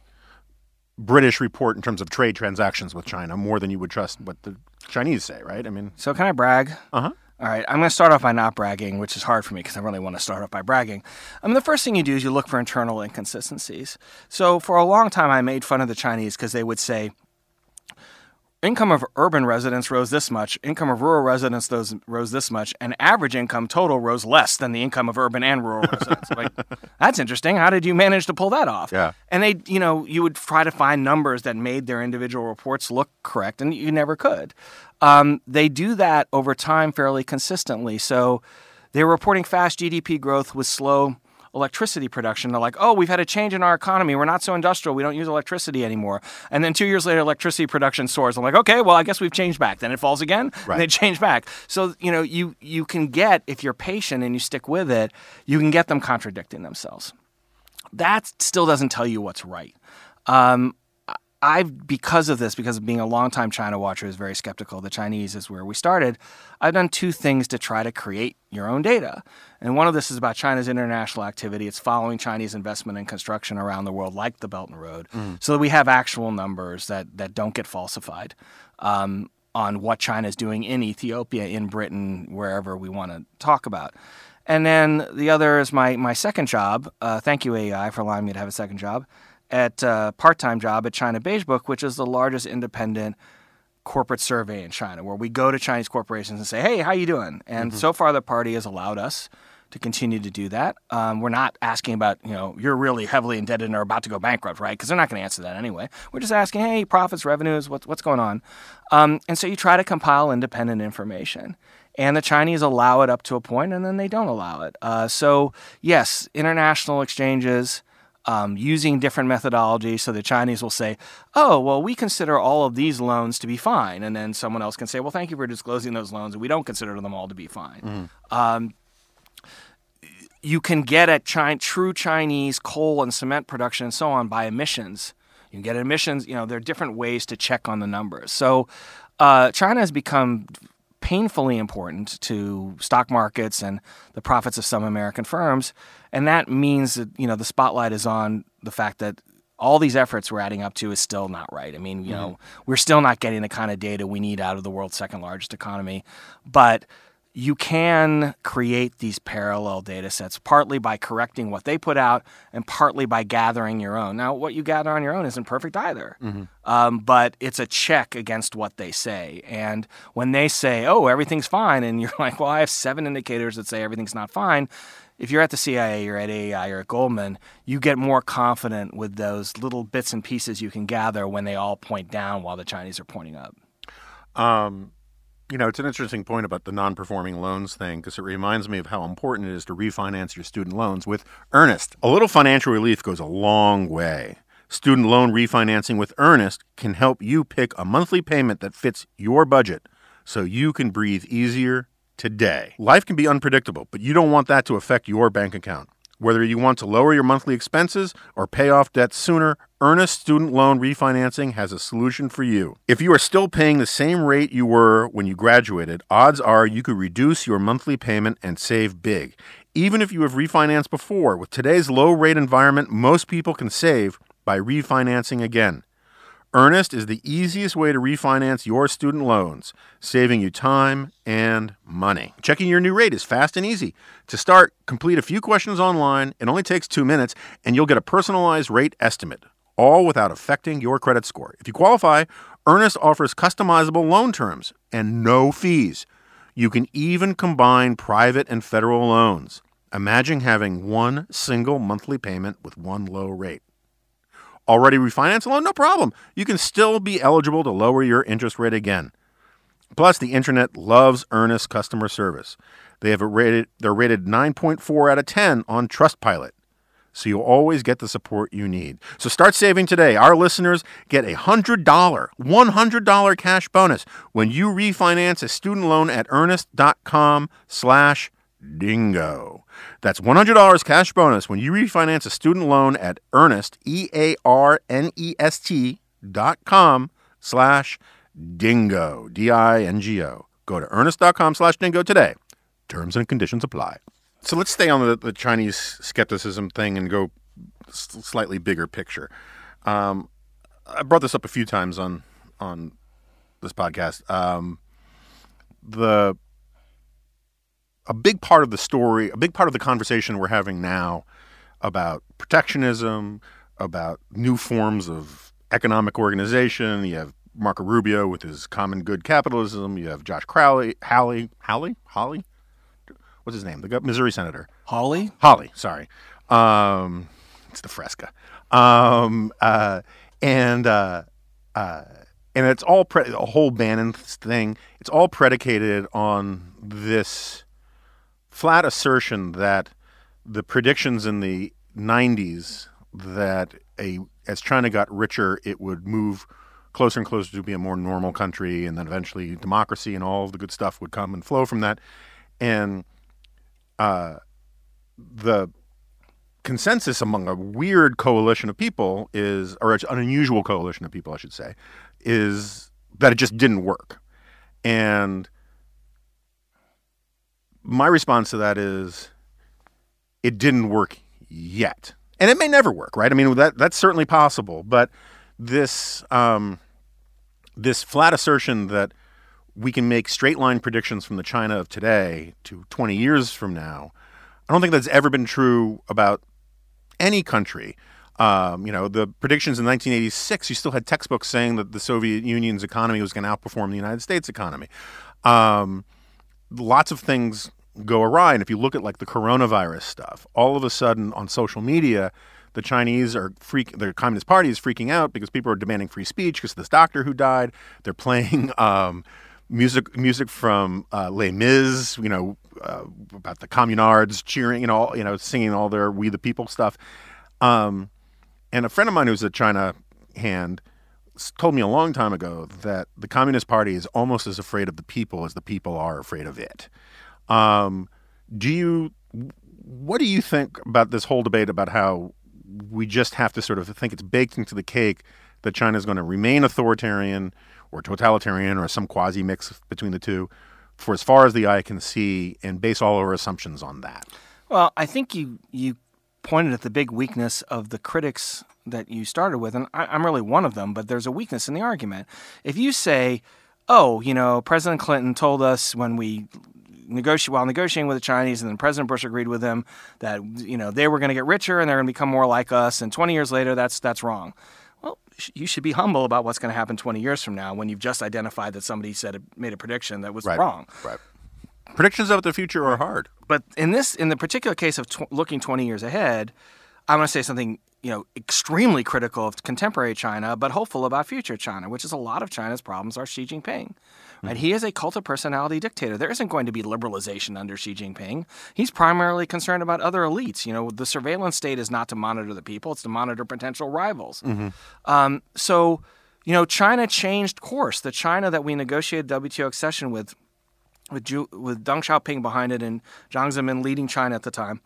British report in terms of trade transactions with China more than you would trust what the Chinese say, right? I mean, so can I brag? Uh-huh. All right, I'm going to start off by not bragging, which is hard for me because I really want to start off by bragging. I mean, the first thing you do is you look for internal inconsistencies. So for a long time, I made fun of the Chinese because they would say, income of urban residents rose this much, income of rural residents those rose this much, and average income total rose less than the income of urban and rural residents. Like, that's interesting. How did you manage to pull that off? Yeah. And they, you know, you would try to find numbers that made their individual reports look correct, and you never could. Um, they do that over time fairly consistently. So they're reporting fast G D P growth with slow electricity production. They're like, oh, we've had a change in our economy. We're not so industrial. We don't use electricity anymore. And then two years later, electricity production soars. I'm like, okay, well, I guess we've changed back. Then it falls again, right. and they change back. So, you know, you you can get, if you're patient and you stick with it, you can get them contradicting themselves. That still doesn't tell you what's right. Um, I've, because of this, because of being a longtime China watcher who's very skeptical, the Chinese is where we started, I've done two things to try to create your own data. And one of this is about China's international activity. It's following Chinese investment in construction around the world, like the Belt and Road, mm. so that we have actual numbers that, that don't get falsified um, on what China's doing in Ethiopia, in Britain, wherever we want to talk about. And then the other is my, my second job. Uh, thank you, A E I, for allowing me to have a second job. At a part-time job at China Beige Book, which is the largest independent corporate survey in China, where we go to Chinese corporations and say, hey, how you doing? And mm-hmm. so far the party has allowed us to continue to do that. Um, we're not asking about, you know, you're really heavily indebted and are about to go bankrupt, right? Because they're not going to answer that anyway. We're just asking, hey, profits, revenues, what, what's going on? Um, and so you try to compile independent information. And the Chinese allow it up to a point, and then they don't allow it. Uh, so, yes, international exchanges... Um, using different methodologies, so the Chinese will say, oh, well, we consider all of these loans to be fine. And then someone else can say, well, thank you for disclosing those loans, and we don't consider them all to be fine. Mm. Um, you can get at chi- true Chinese coal and cement production and so on by emissions. You can get emissions. You know, there are different ways to check on the numbers. So uh, China has become painfully important to stock markets and the profits of some American firms. And that means that, you know, the spotlight is on the fact that all these efforts we're adding up to is still not right. I mean, you mm-hmm. know, we're still not getting the kind of data we need out of the world's second largest economy. But you can create these parallel data sets, partly by correcting what they put out and partly by gathering your own. Now, what you gather on your own isn't perfect either, mm-hmm. um, but it's a check against what they say. And when they say, oh, everything's fine, and you're like, well, I have seven indicators that say everything's not fine. If you're at the C I A, you're at A E I, you're at Goldman, you get more confident with those little bits and pieces you can gather when they all point down while the Chinese are pointing up. Um, you know, it's an interesting point about the non-performing loans thing, because it reminds me of how important it is to refinance your student loans with Earnest. A little financial relief goes a long way. Student loan refinancing with Earnest can help you pick a monthly payment that fits your budget so you can breathe easier today. Life can be unpredictable, but you don't want that to affect your bank account. Whether you want to lower your monthly expenses or pay off debt sooner, Earnest Student Loan Refinancing has a solution for you. If you are still paying the same rate you were when you graduated, odds are you could reduce your monthly payment and save big. Even if you have refinanced before, with today's low-rate environment, most people can save by refinancing again. Earnest is the easiest way to refinance your student loans, saving you time and money. Checking your new rate is fast and easy. To start, complete a few questions online. It only takes two minutes, and you'll get a personalized rate estimate, all without affecting your credit score. If you qualify, Earnest offers customizable loan terms and no fees. You can even combine private and federal loans. Imagine having one single monthly payment with one low rate. Already refinanced a loan? No problem. You can still be eligible to lower your interest rate again. Plus, the internet loves Earnest customer service. They have it rated, they're rated nine point four out of ten on Trustpilot, so you'll always get the support you need. So start saving today. Our listeners get a one hundred dollars cash bonus when you refinance a student loan at earnest.com slash Dingo. That's one hundred dollars cash bonus when you refinance a student loan at Earnest, E A R N E S T dot com slash Dingo, D I N G O. Go to Earnest.com slash Dingo today. Terms and conditions apply. So let's stay on the, the Chinese skepticism thing and go slightly bigger picture. Um, I brought this up a few times on, on this podcast. Um, the... A big part of the story, a big part of the conversation we're having now about protectionism, about new forms of economic organization. You have Marco Rubio with his common good capitalism. You have Josh Crowley, Hawley, Hawley, Hawley? What's his name? The Missouri senator. Hawley? Hawley, sorry. Um, it's the Fresca. Um, uh, and uh, uh, and it's all, pre- a whole Bannon thing, it's all predicated on this flat assertion that the predictions in the nineties that a as China got richer, it would move closer and closer to be a more normal country, and then eventually democracy and all of the good stuff would come and flow from that. And uh, the consensus among a weird coalition of people is, or an unusual coalition of people, I should say, is that it just didn't work. And my response to that is it didn't work yet. And it may never work, right? I mean, that that's certainly possible. But this um, this flat assertion that we can make straight-line predictions from the China of today to twenty years from now, I don't think that's ever been true about any country. Um, you know, the predictions in nineteen eighty-six, you still had textbooks saying that the Soviet Union's economy was going to outperform the United States economy. Um Lots of things go awry, and if you look at like the coronavirus stuff, all of a sudden on social media, the Chinese are freak. The Communist Party is freaking out because people are demanding free speech because of this doctor who died. They're playing um, music, music from uh, Les Mis, you know, uh, about the communards cheering and all, you know, singing all their "We the People" stuff. Um, and a friend of mine who's a China hand told me a long time ago that the Communist Party is almost as afraid of the people as the people are afraid of it. Um, do you, what do you think about this whole debate about how we just have to sort of think it's baked into the cake that China is going to remain authoritarian or totalitarian or some quasi mix between the two for as far as the eye can see, and base all our assumptions on that? Well, I think you you pointed at the big weakness of the critics that you started with, and I, I'm really one of them, but there's a weakness in the argument. If you say, oh, you know, President Clinton told us when we negotiate while negotiating with the Chinese, and then President Bush agreed with them that, you know, they were going to get richer and they're going to become more like us, and twenty years later, that's that's wrong. Well, you should be humble about what's going to happen twenty years from now when you've just identified that somebody said it, made a prediction that was right. wrong. Right. Predictions about the future are hard. But in this, in the particular case of tw- looking twenty years ahead, I'm going to say something, you know, extremely critical of contemporary China, but hopeful about future China, which is a lot of China's problems are Xi Jinping. Right? Mm-hmm. He is a cult of personality dictator. There isn't going to be liberalization under Xi Jinping. He's primarily concerned about other elites. You know, the surveillance state is not to monitor the people. It's to monitor potential rivals. Mm-hmm. Um, so, you know, China changed course. The China that we negotiated W T O accession with, with, Ju- with Deng Xiaoping behind it and Jiang Zemin leading China at the time,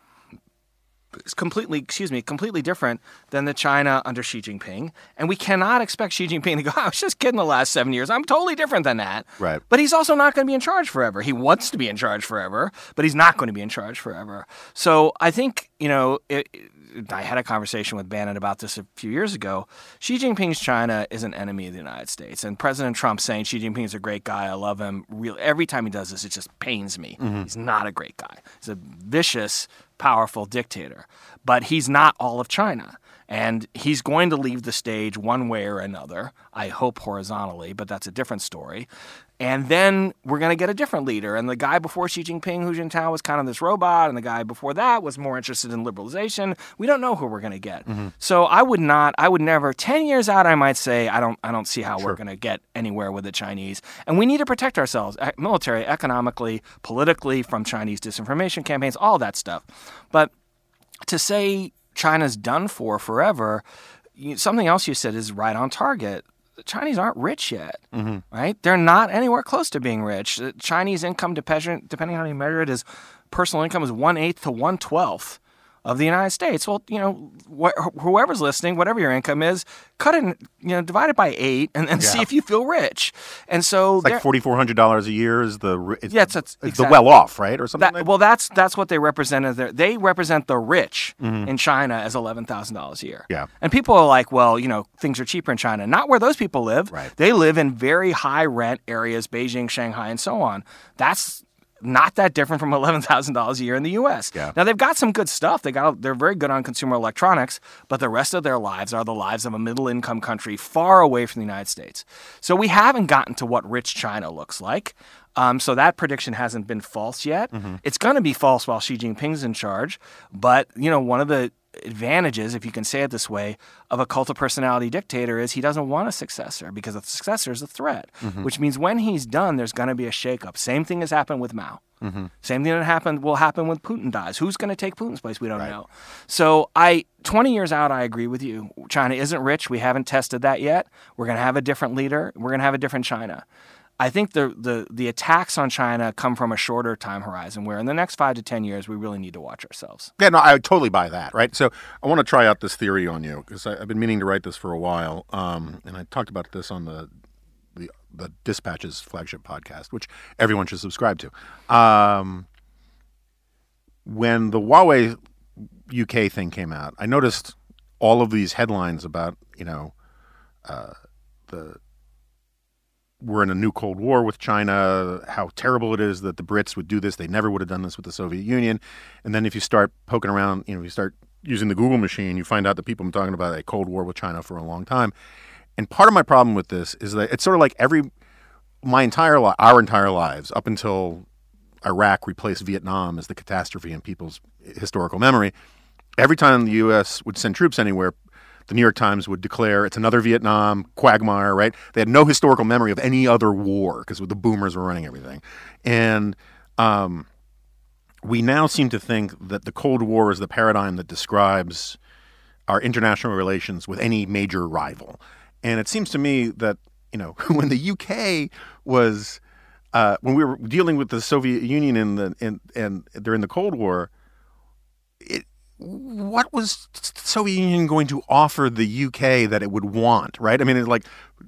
It's completely, excuse me, completely different than the China under Xi Jinping. And we cannot expect Xi Jinping to go, I was just kidding the last seven years. I'm totally different than that. Right. But he's also not going to be in charge forever. He wants to be in charge forever, but he's not going to be in charge forever. So I think, you know, it, it, I had a conversation with Bannon about this a few years ago. Xi Jinping's China is an enemy of the United States. And President Trump saying Xi Jinping's a great guy, I love him. Real, every time he does this, it just pains me. Mm-hmm. He's not a great guy. He's a vicious, powerful dictator, but he's not all of China, and he's going to leave the stage one way or another, I hope horizontally, but that's a different story. And then we're going to get a different leader, and the guy before Xi Jinping, Hu Jintao, was kind of this robot, and the guy before that was more interested in liberalization. We don't know who we're going to get. Mm-hmm. So I would not, I would never, ten years out, I might say, I don't I don't see how sure. we're going to get anywhere with the Chinese. And we need to protect ourselves, military, economically, politically, from Chinese disinformation campaigns, all that stuff. But to say China's done for forever, something else you said is right on target. The Chinese aren't rich yet, mm-hmm. right? They're not anywhere close to being rich. The Chinese income, depending on how you measure it, is personal income is one-eighth to one-twelfth of the United States. Well, you know, wh- whoever's listening, whatever your income is, cut it, you know, divide it by eight and, and yeah. see if you feel rich. And so, it's like four thousand four hundred dollars a year is the it's, yeah, it's, it's, it's exactly. the well-off, right, or something. That, like? Well, that's that's what they represent. As their, they represent the rich mm-hmm. in China as eleven thousand dollars a year. Yeah, and people are like, well, you know, things are cheaper in China. Not where those people live. Right. They live in very high rent areas, Beijing, Shanghai, and so on. That's not that different from eleven thousand dollars a year in the U S. Yeah. Now, they've got some good stuff. They got, they're very good on consumer electronics, but the rest of their lives are the lives of a middle-income country far away from the United States. So we haven't gotten to what rich China looks like. Um, so that prediction hasn't been false yet. Mm-hmm. It's going to be false while Xi Jinping's in charge. But, you know, one of the advantages, if you can say it this way, of a cult of personality dictator is he doesn't want a successor because a successor is a threat, mm-hmm. which means when he's done, there's going to be a shakeup. Same thing has happened with Mao. Mm-hmm. Same thing that happened will happen when Putin dies. Who's going to take Putin's place? We don't right. know. So I, twenty years out, I agree with you. China isn't rich. We haven't tested that yet. We're going to have a different leader. We're going to have a different China. I think the, the the attacks on China come from a shorter time horizon where in the next five to ten years, we really need to watch ourselves. Yeah, no, I would totally buy that, right? So I want to try out this theory on you because I've been meaning to write this for a while. Um, and I talked about this on the, the the Dispatch's flagship podcast, which everyone should subscribe to. Um, when the Huawei U K thing came out, I noticed all of these headlines about, you know, uh, the... we're in a new Cold War with China, how terrible it is that the Brits would do this. They never would have done this with the Soviet Union. And then if you start poking around, you know, you start using the Google machine, you find out that people have been talking about a Cold War with China for a long time. And part of my problem with this is that it's sort of like every, my entire life, our entire lives, up until Iraq replaced Vietnam as the catastrophe in people's historical memory, every time the U S would send troops anywhere, the New York Times would declare it's another Vietnam quagmire, right? They had no historical memory of any other war because the boomers were running everything. And um, we now seem to think that the Cold War is the paradigm that describes our international relations with any major rival. And it seems to me that, you know, when the U K was, uh, when we were dealing with the Soviet Union in the, in, and during the Cold War, it, what was the Soviet Union going to offer the U K that it would want, right? I mean, it's like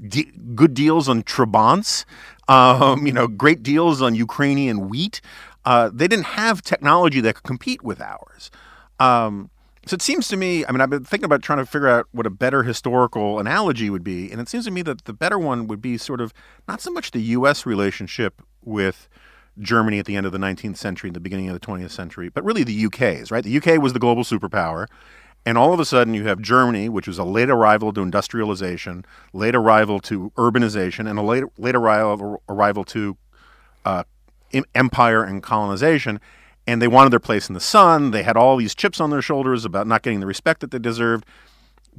de good deals on Trabants, um, you know, great deals on Ukrainian wheat. Uh, they didn't have technology that could compete with ours. Um, so it seems to me, I mean, I've been thinking about trying to figure out what a better historical analogy would be. And it seems to me that the better one would be sort of not so much the U S relationship with Germany at the end of the nineteenth century, the beginning of the twentieth century, but really the U K's, right? The U K was the global superpower. And all of a sudden you have Germany, which was a late arrival to industrialization, late arrival to urbanization, and a late, late arrival, arrival to uh, empire and colonization. And they wanted their place in the sun. They had all these chips on their shoulders about not getting the respect that they deserved.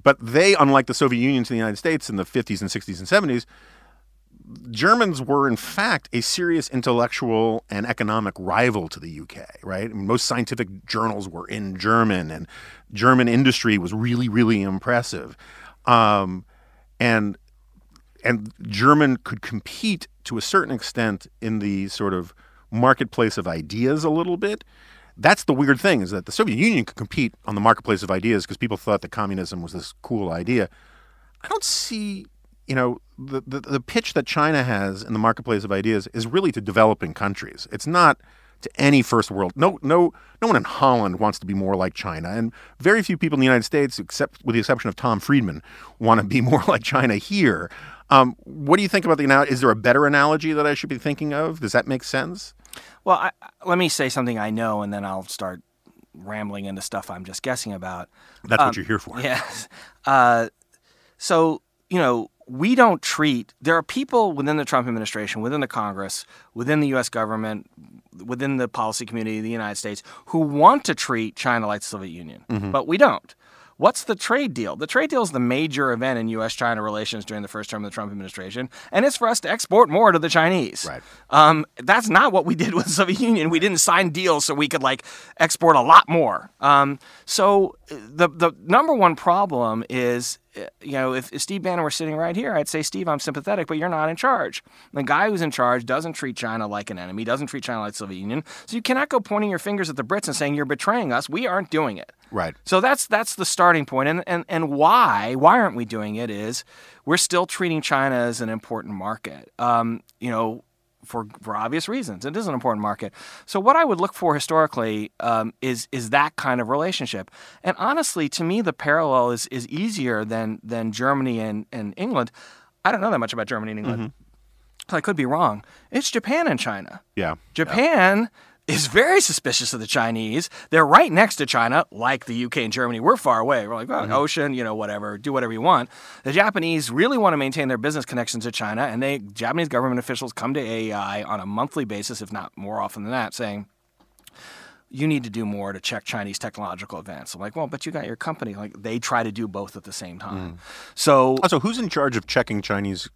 But they, unlike the Soviet Union to the United States in the fifties and sixties and seventies, Germans were, in fact, a serious intellectual and economic rival to the U K, right? I mean, most scientific journals were in German, and German industry was really, really impressive. Um, and and German could compete to a certain extent in the sort of marketplace of ideas a little bit. That's the weird thing, is that the Soviet Union could compete on the marketplace of ideas because people thought that communism was this cool idea. I don't see... You know, the, the, the pitch that China has in the marketplace of ideas is really to developing countries. It's not to any first world. No, no, no one in Holland wants to be more like China. And very few people in the United States, except with the exception of Tom Friedman, want to be more like China here. Um, what do you think about the analogy? Is there a better analogy that I should be thinking of? Does that make sense? Well, I, let me say something I know, and then I'll start rambling into stuff I'm just guessing about. That's um, what you're here for. Yes. Uh, so, you know, we don't treat – there are people within the Trump administration, within the Congress, within the U S government, within the policy community of the United States who want to treat China like the Soviet Union, mm-hmm. but we don't. What's the trade deal? The trade deal is the major event in U S China relations during the first term of the Trump administration, and it's for us to export more to the Chinese. Right. Um, that's not what we did with the Soviet Union. We didn't sign deals so we could, like, export a lot more. Um, so the, the number one problem is, you know, if, if Steve Bannon were sitting right here, I'd say, Steve, I'm sympathetic, but you're not in charge. The guy who's in charge doesn't treat China like an enemy, doesn't treat China like the Soviet Union. So you cannot go pointing your fingers at the Brits and saying, you're betraying us. We aren't doing it. Right. So that's that's the starting point. And, and, and why, why aren't we doing it is we're still treating China as an important market, um, you know, for, for obvious reasons. It is an important market. So what I would look for historically um, is is that kind of relationship. And honestly, to me, the parallel is is easier than, than Germany and, and England. I don't know that much about Germany and England. Mm-hmm. So I could be wrong. It's Japan and China. Yeah. Japan... Yeah. is very suspicious of the Chinese. They're right next to China, like the U K and Germany. We're far away. We're like, well, mm-hmm. ocean, you know, whatever, do whatever you want. The Japanese really want to maintain their business connections to China, and they Japanese government officials come to A E I on a monthly basis, if not more often than that, saying, you need to do more to check Chinese technological advance. I'm like, well, but you got your company. Like, they try to do both at the same time. Mm. So, also, who's in charge of checking Chinese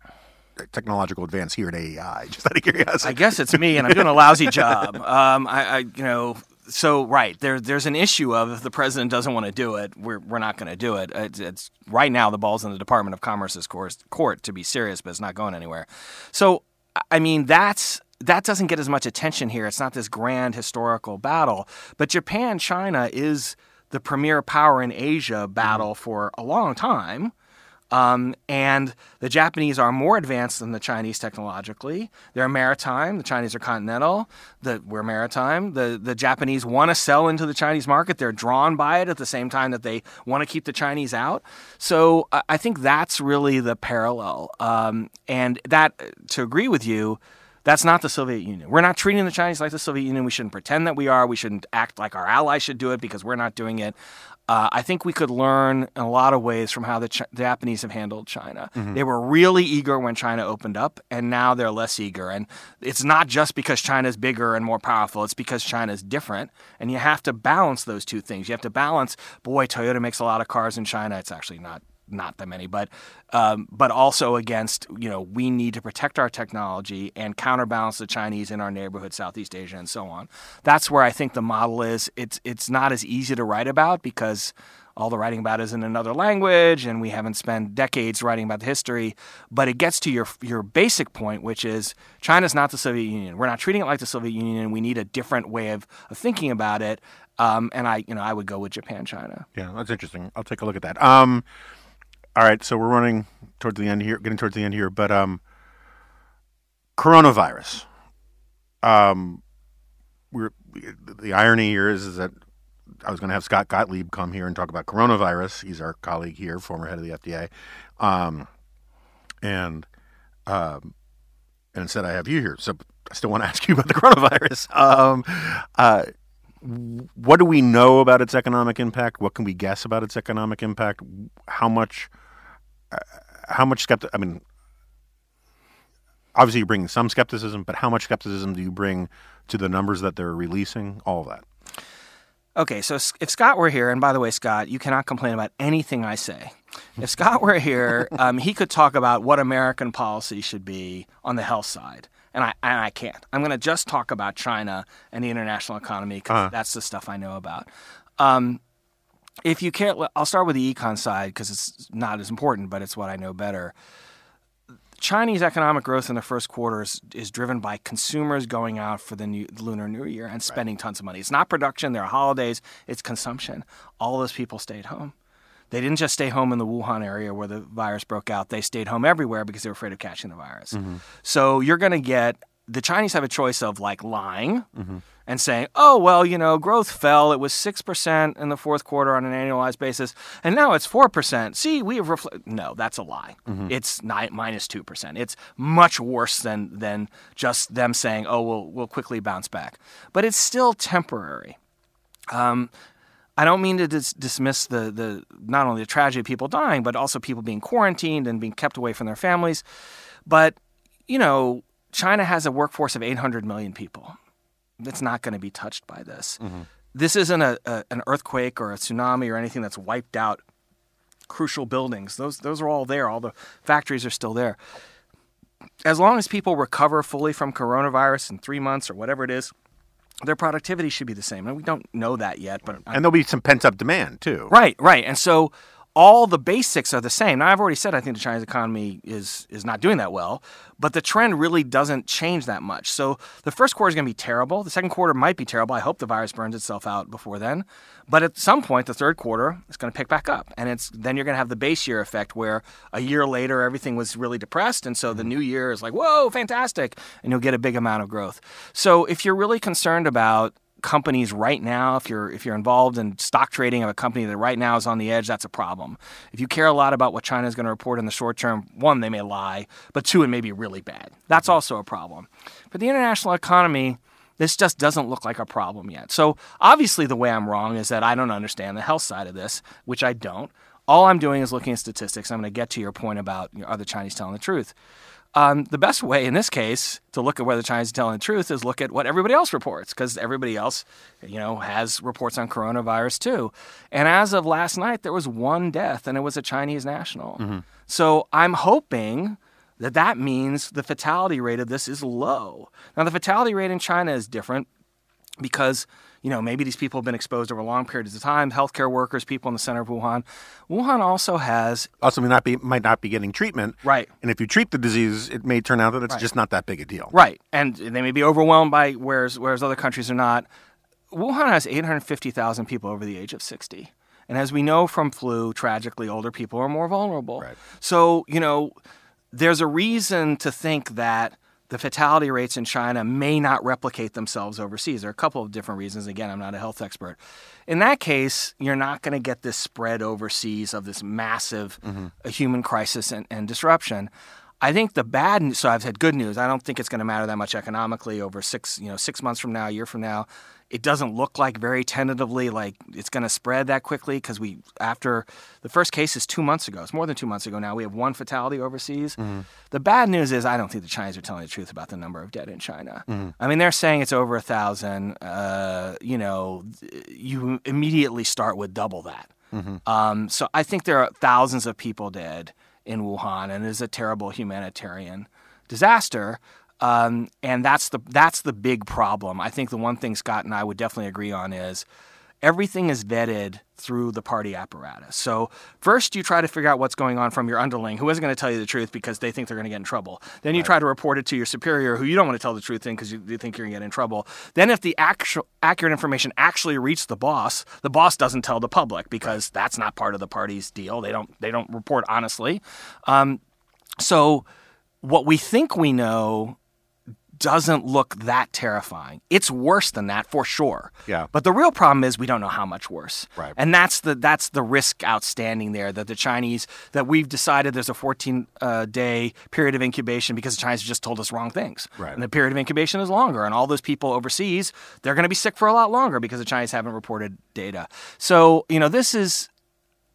technological advance here at A E I? Just out of curiosity. I guess it's me, and I'm doing a lousy job. Um, I, I, you know, so right there, there's an issue of if the president doesn't want to do it, we're we're not going to do it. It's, it's right now the ball's in the Department of Commerce's court, court to be serious, but it's not going anywhere. So, I mean, that's that doesn't get as much attention here. It's not this grand historical battle, but Japan, China is the premier power in Asia battle for a long time. Um, and the Japanese are more advanced than the Chinese technologically. They're maritime. The Chinese are continental. The, we're maritime. The, the Japanese want to sell into the Chinese market. They're drawn by it at the same time that they want to keep the Chinese out. So I, I think that's really the parallel. Um, and that, to agree with you, that's not the Soviet Union. We're not treating the Chinese like the Soviet Union. We shouldn't pretend that we are. We shouldn't act like our allies should do it because we're not doing it. Uh, I think we could learn in a lot of ways from how the, Ch the Japanese have handled China. Mm-hmm. They were really eager when China opened up, and now they're less eager. And it's not just because China's bigger and more powerful. It's because China's different, and you have to balance those two things. You have to balance, boy, Toyota makes a lot of cars in China. It's actually not not that many, but um, but also against, you know, we need to protect our technology and counterbalance the Chinese in our neighborhood, Southeast Asia, and so on. That's where I think the model is. It's it's not as easy to write about because all the writing about is in another language, and we haven't spent decades writing about the history. But it gets to your your basic point, which is China's not the Soviet Union. We're not treating it like the Soviet Union. We need a different way of, of thinking about it. Um, and I, you know, I would go with Japan, China. Yeah, that's interesting. I'll take a look at that. Um, all right, so we're running towards the end here, getting towards the end here, but um, coronavirus. Um, we're the irony here is, is that I was going to have Scott Gottlieb come here and talk about coronavirus. He's our colleague here, former head of the F D A, um, and um, and instead I have you here. So I still want to ask you about the coronavirus. Um, uh, what do we know about its economic impact? What can we guess about its economic impact? How much? Uh, how much skeptic? I mean, obviously you bring some skepticism, but how much skepticism do you bring to the numbers that they're releasing? All of that. Okay, so if Scott were here, and by the way, Scott, you cannot complain about anything I say. If Scott were here, um, he could talk about what American policy should be on the health side, and I and I can't. I'm going to just talk about China and the international economy because uh-huh. that's the stuff I know about. Um, if you can't, I'll start with the econ side because it's not as important, but it's what I know better. Chinese economic growth in the first quarter is, is driven by consumers going out for the new, Lunar New Year and spending right. tons of money. It's not production. There are holidays. It's consumption. All those people stayed home. They didn't just stay home in the Wuhan area where the virus broke out. They stayed home everywhere because they were afraid of catching the virus. Mm-hmm. So you're going to get – the Chinese have a choice of like lying mm-hmm. and saying, oh, well, you know, growth fell. It was six percent in the fourth quarter on an annualized basis, and now it's four percent. See, we have reflected. No, that's a lie. Mm-hmm. It's nine, minus two percent. It's much worse than than just them saying, oh, we'll, we'll quickly bounce back. But it's still temporary. Um, I don't mean to dis- dismiss the, the not only the tragedy of people dying, but also people being quarantined and being kept away from their families. But, you know, China has a workforce of eight hundred million people. It's not going to be touched by this. Mm-hmm. This isn't a, a an earthquake or a tsunami or anything that's wiped out crucial buildings. Those those are all there. All the factories are still there. As long as people recover fully from coronavirus in three months or whatever it is, their productivity should be the same. And we don't know that yet, but I'm, and there'll be some pent up demand too. Right, right. And so all the basics are the same. Now, I've already said I think the Chinese economy is is not doing that well, but the trend really doesn't change that much. So the first quarter is going to be terrible. The second quarter might be terrible. I hope the virus burns itself out before then. But at some point, the third quarter is going to pick back up, and it's then you're going to have the base year effect where a year later everything was really depressed, and so the new year is like, whoa, fantastic, and you'll get a big amount of growth. So if you're really concerned about companies right now, if you're if you're involved in stock trading of a company that right now is on the edge, that's a problem. If you care a lot about what China is going to report in the short term, one, they may lie, but two, it may be really bad. That's also a problem. For the international economy, this just doesn't look like a problem yet. So obviously the way I'm wrong is that I don't understand the health side of this, which I don't. All I'm doing is looking at statistics. I'm going to get to your point about, you know, are the Chinese telling the truth? Um, the best way in this case to look at whether China's telling the truth is look at what everybody else reports, because everybody else, you know, has reports on coronavirus too. And as of last night, there was one death, and it was a Chinese national. Mm-hmm. So I'm hoping that that means the fatality rate of this is low. Now, the fatality rate in China is different because, you know, maybe these people have been exposed over long periods of time, healthcare workers, people in the center of Wuhan. Wuhan also has... Also may not be, might not be getting treatment. Right. And if you treat the disease, it may turn out that it's right. just not that big a deal. Right. And they may be overwhelmed by whereas, whereas other countries are not. Wuhan has eight hundred fifty thousand people over the age of sixty. And as we know from flu, tragically, older people are more vulnerable. Right. So, you know, there's a reason to think that the fatality rates in China may not replicate themselves overseas. There are a couple of different reasons. Again, I'm not a health expert. In that case, you're not going to get this spread overseas of this massive mm-hmm. human crisis and, and disruption. I think the bad news, so I've had good news. I don't think it's going to matter that much economically over six, you know, six months from now, a year from now. It doesn't look like very tentatively like it's going to spread that quickly because we, after the first case is two months ago. It's more than two months ago now. We have one fatality overseas. Mm-hmm. The bad news is I don't think the Chinese are telling the truth about the number of dead in China. Mm-hmm. I mean, they're saying it's over a thousand. Uh, you know, you immediately start with double that. Mm-hmm. Um, so I think there are thousands of people dead in Wuhan, and it is a terrible humanitarian disaster. Um, and that's the that's the big problem. I think the one thing Scott and I would definitely agree on is everything is vetted through the party apparatus. So first you try to figure out what's going on from your underling, who isn't going to tell you the truth because they think they're going to get in trouble. Then you right. try to report it to your superior, who you don't want to tell the truth in because you, you think you're going to get in trouble. Then if the actual accurate information actually reaches the boss, the boss doesn't tell the public because right. that's not part of the party's deal. They don't, they don't report honestly. Um, so what we think we know doesn't look that terrifying. It's worse than that for sure. Yeah. But the real problem is we don't know how much worse. Right. And that's the that's the risk outstanding there, that the Chinese, that we've decided there's a fourteen-day uh, period of incubation because the Chinese just told us wrong things. Right. And the period of incubation is longer. And all those people overseas, they're going to be sick for a lot longer because the Chinese haven't reported data. So, you know, this is...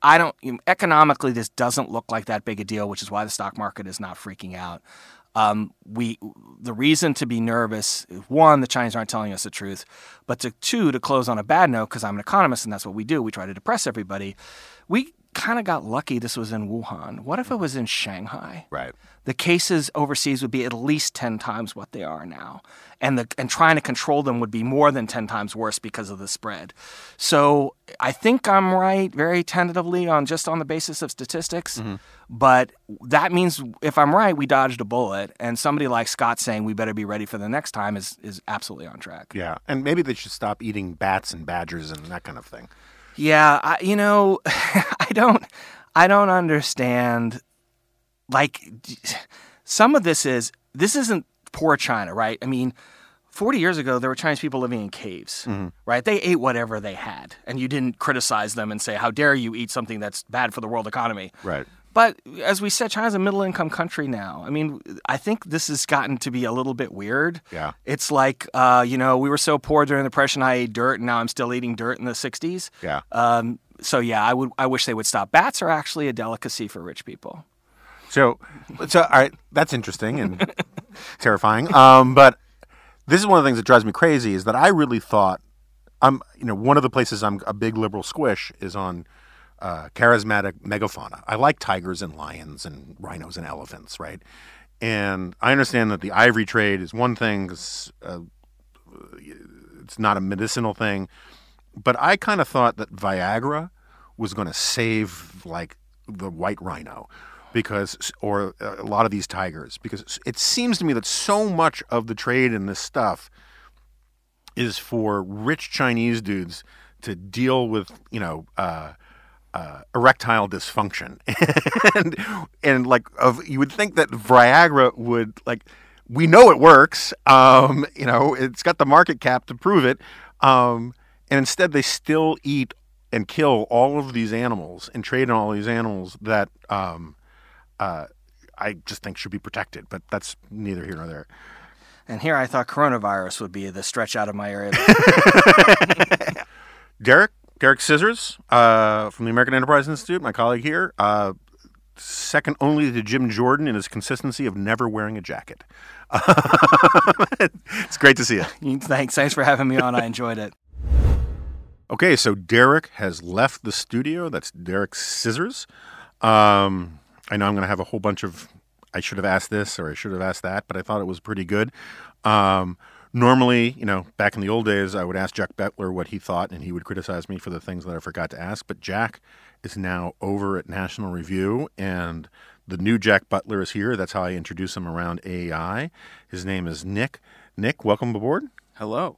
I don't you know, economically, this doesn't look like that big a deal, which is why the stock market is not freaking out. Um, we the reason to be nervous is, one, the Chinese aren't telling us the truth, but to, two, to close on a bad note, because I'm an economist and that's what we do. We try to depress everybody. We kind of got lucky this was in Wuhan. What if it was in Shanghai? Right. The cases overseas would be at least ten times what they are now. And the and trying to control them would be more than ten times worse because of the spread. So I think I'm right very tentatively on just on the basis of statistics. Mm-hmm. But that means if I'm right, we dodged a bullet. And somebody like Scott saying we better be ready for the next time is, is absolutely on track. Yeah. And maybe they should stop eating bats and badgers and that kind of thing. Yeah. I, you know, I don't I don't understand. Like, some of this is this isn't poor China, right? I mean, forty years ago, there were Chinese people living in caves, mm-hmm. right? They ate whatever they had, and you didn't criticize them and say, how dare you eat something that's bad for the world economy. Right. But as we said, China's a middle-income country now. I mean, I think this has gotten to be a little bit weird. Yeah. It's like, uh, you know, we were so poor during the Depression, I ate dirt, and now I'm still eating dirt in the sixties. Yeah. Um, so, yeah, I would. I wish they would stop. Bats are actually a delicacy for rich people. So, so all right, that's interesting and terrifying. Um, but this is one of the things that drives me crazy is that I really thought, I'm, you know, one of the places I'm a big liberal squish is on uh, charismatic megafauna. I like tigers and lions and rhinos and elephants, right? And I understand that the ivory trade is one thing, uh, it's not a medicinal thing, but I kind of thought that Viagra was going to save like the white rhino. Because, or a lot of these tigers, because it seems to me that so much of the trade in this stuff is for rich Chinese dudes to deal with, you know, uh, uh, erectile dysfunction, and and like of you would think that Viagra would like we know it works, um, you know, it's got the market cap to prove it, um, and instead they still eat and kill all of these animals and trade in all these animals that. Um, Uh, I just think should be protected, but that's neither here nor there. And here I thought coronavirus would be the stretch out of my area. Derek, Derek Scissors uh, from the American Enterprise Institute, my colleague here, uh, second only to Jim Jordan in his consistency of never wearing a jacket. It's great to see you. Thanks. Thanks for having me on. I enjoyed it. Okay, so Derek has left the studio. That's Derek Scissors. Um... I know I'm going to have a whole bunch of, I should have asked this or I should have asked that, but I thought it was pretty good. Um, normally, you know, back in the old days, I would ask Jack Butler what he thought, and he would criticize me for the things that I forgot to ask. But Jack is now over at National Review, and the new Jack Butler is here. That's how I introduce him around A E I. His name is Nick. Nick, welcome aboard. Hello.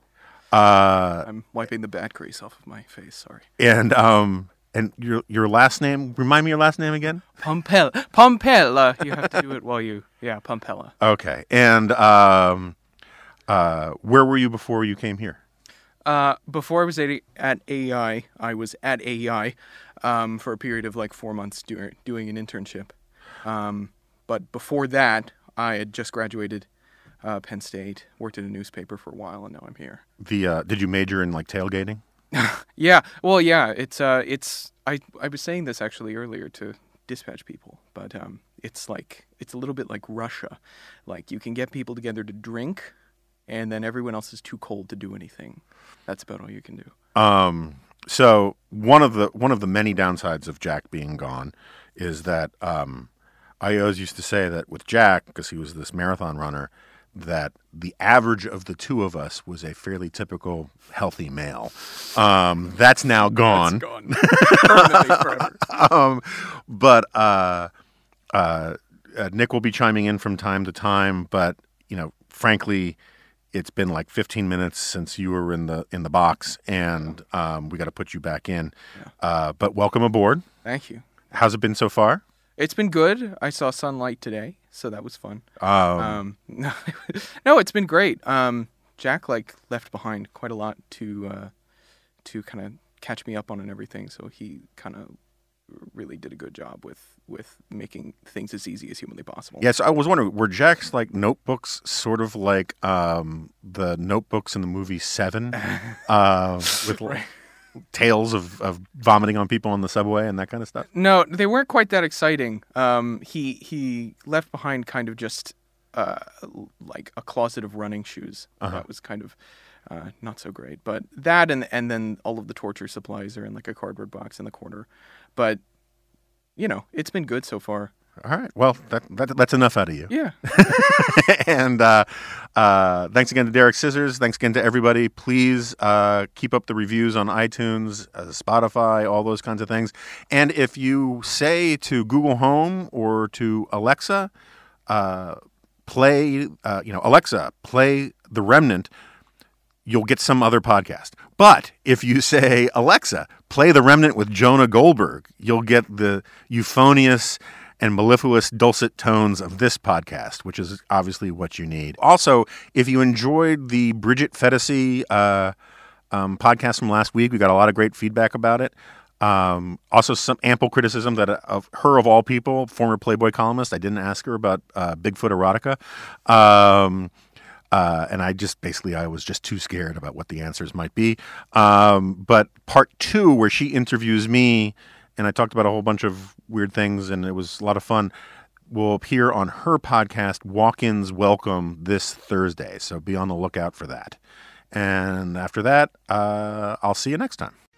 Uh, I'm wiping the bat grease off of my face, sorry. And... um And your your last name, remind me your last name again? Pompella. Pompella. You have to do it while you, yeah, Pompella. Okay. And um, uh, where were you before you came here? Uh, before I was at, at A E I, I was at A E I um, for a period of like four months do, doing an internship. Um, but before that, I had just graduated uh, Penn State, worked at a newspaper for a while, and now I'm here. The uh, did you major in like tailgating? yeah, well, yeah, it's, uh, it's, I, I was saying this actually earlier to dispatch people, but, um, it's like, it's a little bit like Russia. Like, you can get people together to drink, and then everyone else is too cold to do anything. That's about all you can do. Um, so one of the, one of the many downsides of Jack being gone is that, um, I always used to say that with Jack, because he was this marathon runner, that the average of the two of us was a fairly typical healthy male. Um, that's now gone. That's gone. Permanently, forever. um, but uh, uh, uh, Nick will be chiming in from time to time. But, you know, frankly, it's been like fifteen minutes since you were in the in the box, and um, we got to put you back in. Yeah. Uh, but welcome aboard. Thank you. How's it been so far? It's been good. I saw sunlight today, so that was fun. Um, um, no, no, it's been great. Um, Jack like left behind quite a lot to uh, to kind of catch me up on and everything. So he kind of really did a good job with with making things as easy as humanly possible. Yes, yeah, so I was wondering, were Jack's like notebooks sort of like um, the notebooks in the movie Seven, uh, with right. tales of, of vomiting on people on the subway and that kind of stuff? No, they weren't quite that exciting. Um, he he left behind kind of just uh, like a closet of running shoes. Uh-huh. That was kind of uh, not so great. But that and and then all of the torture supplies are in like a cardboard box in the corner. But, you know, it's been good so far. All right. Well, that, that that's enough out of you. Yeah. And uh, uh, thanks again to Derek Scissors. Thanks again to everybody. Please uh, keep up the reviews on iTunes, uh, Spotify, all those kinds of things. And if you say to Google Home or to Alexa, uh, play, uh, you know, Alexa, play The Remnant, you'll get some other podcast. But if you say, Alexa, play The Remnant with Jonah Goldberg, you'll get the euphonious and mellifluous dulcet tones of this podcast, which is obviously what you need. Also, if you enjoyed the Bridget Fetisi uh, um, podcast from last week, we got a lot of great feedback about it. Um, also, some ample criticism that uh, of her, of all people, former Playboy columnist. I didn't ask her about uh, Bigfoot erotica. Um, uh, and I just basically, I was just too scared about what the answers might be. Um, but part two, where she interviews me, and I talked about a whole bunch of weird things, and it was a lot of fun, will appear on her podcast, Walk-Ins Welcome, this Thursday. So be on the lookout for that. And after that, uh, I'll see you next time.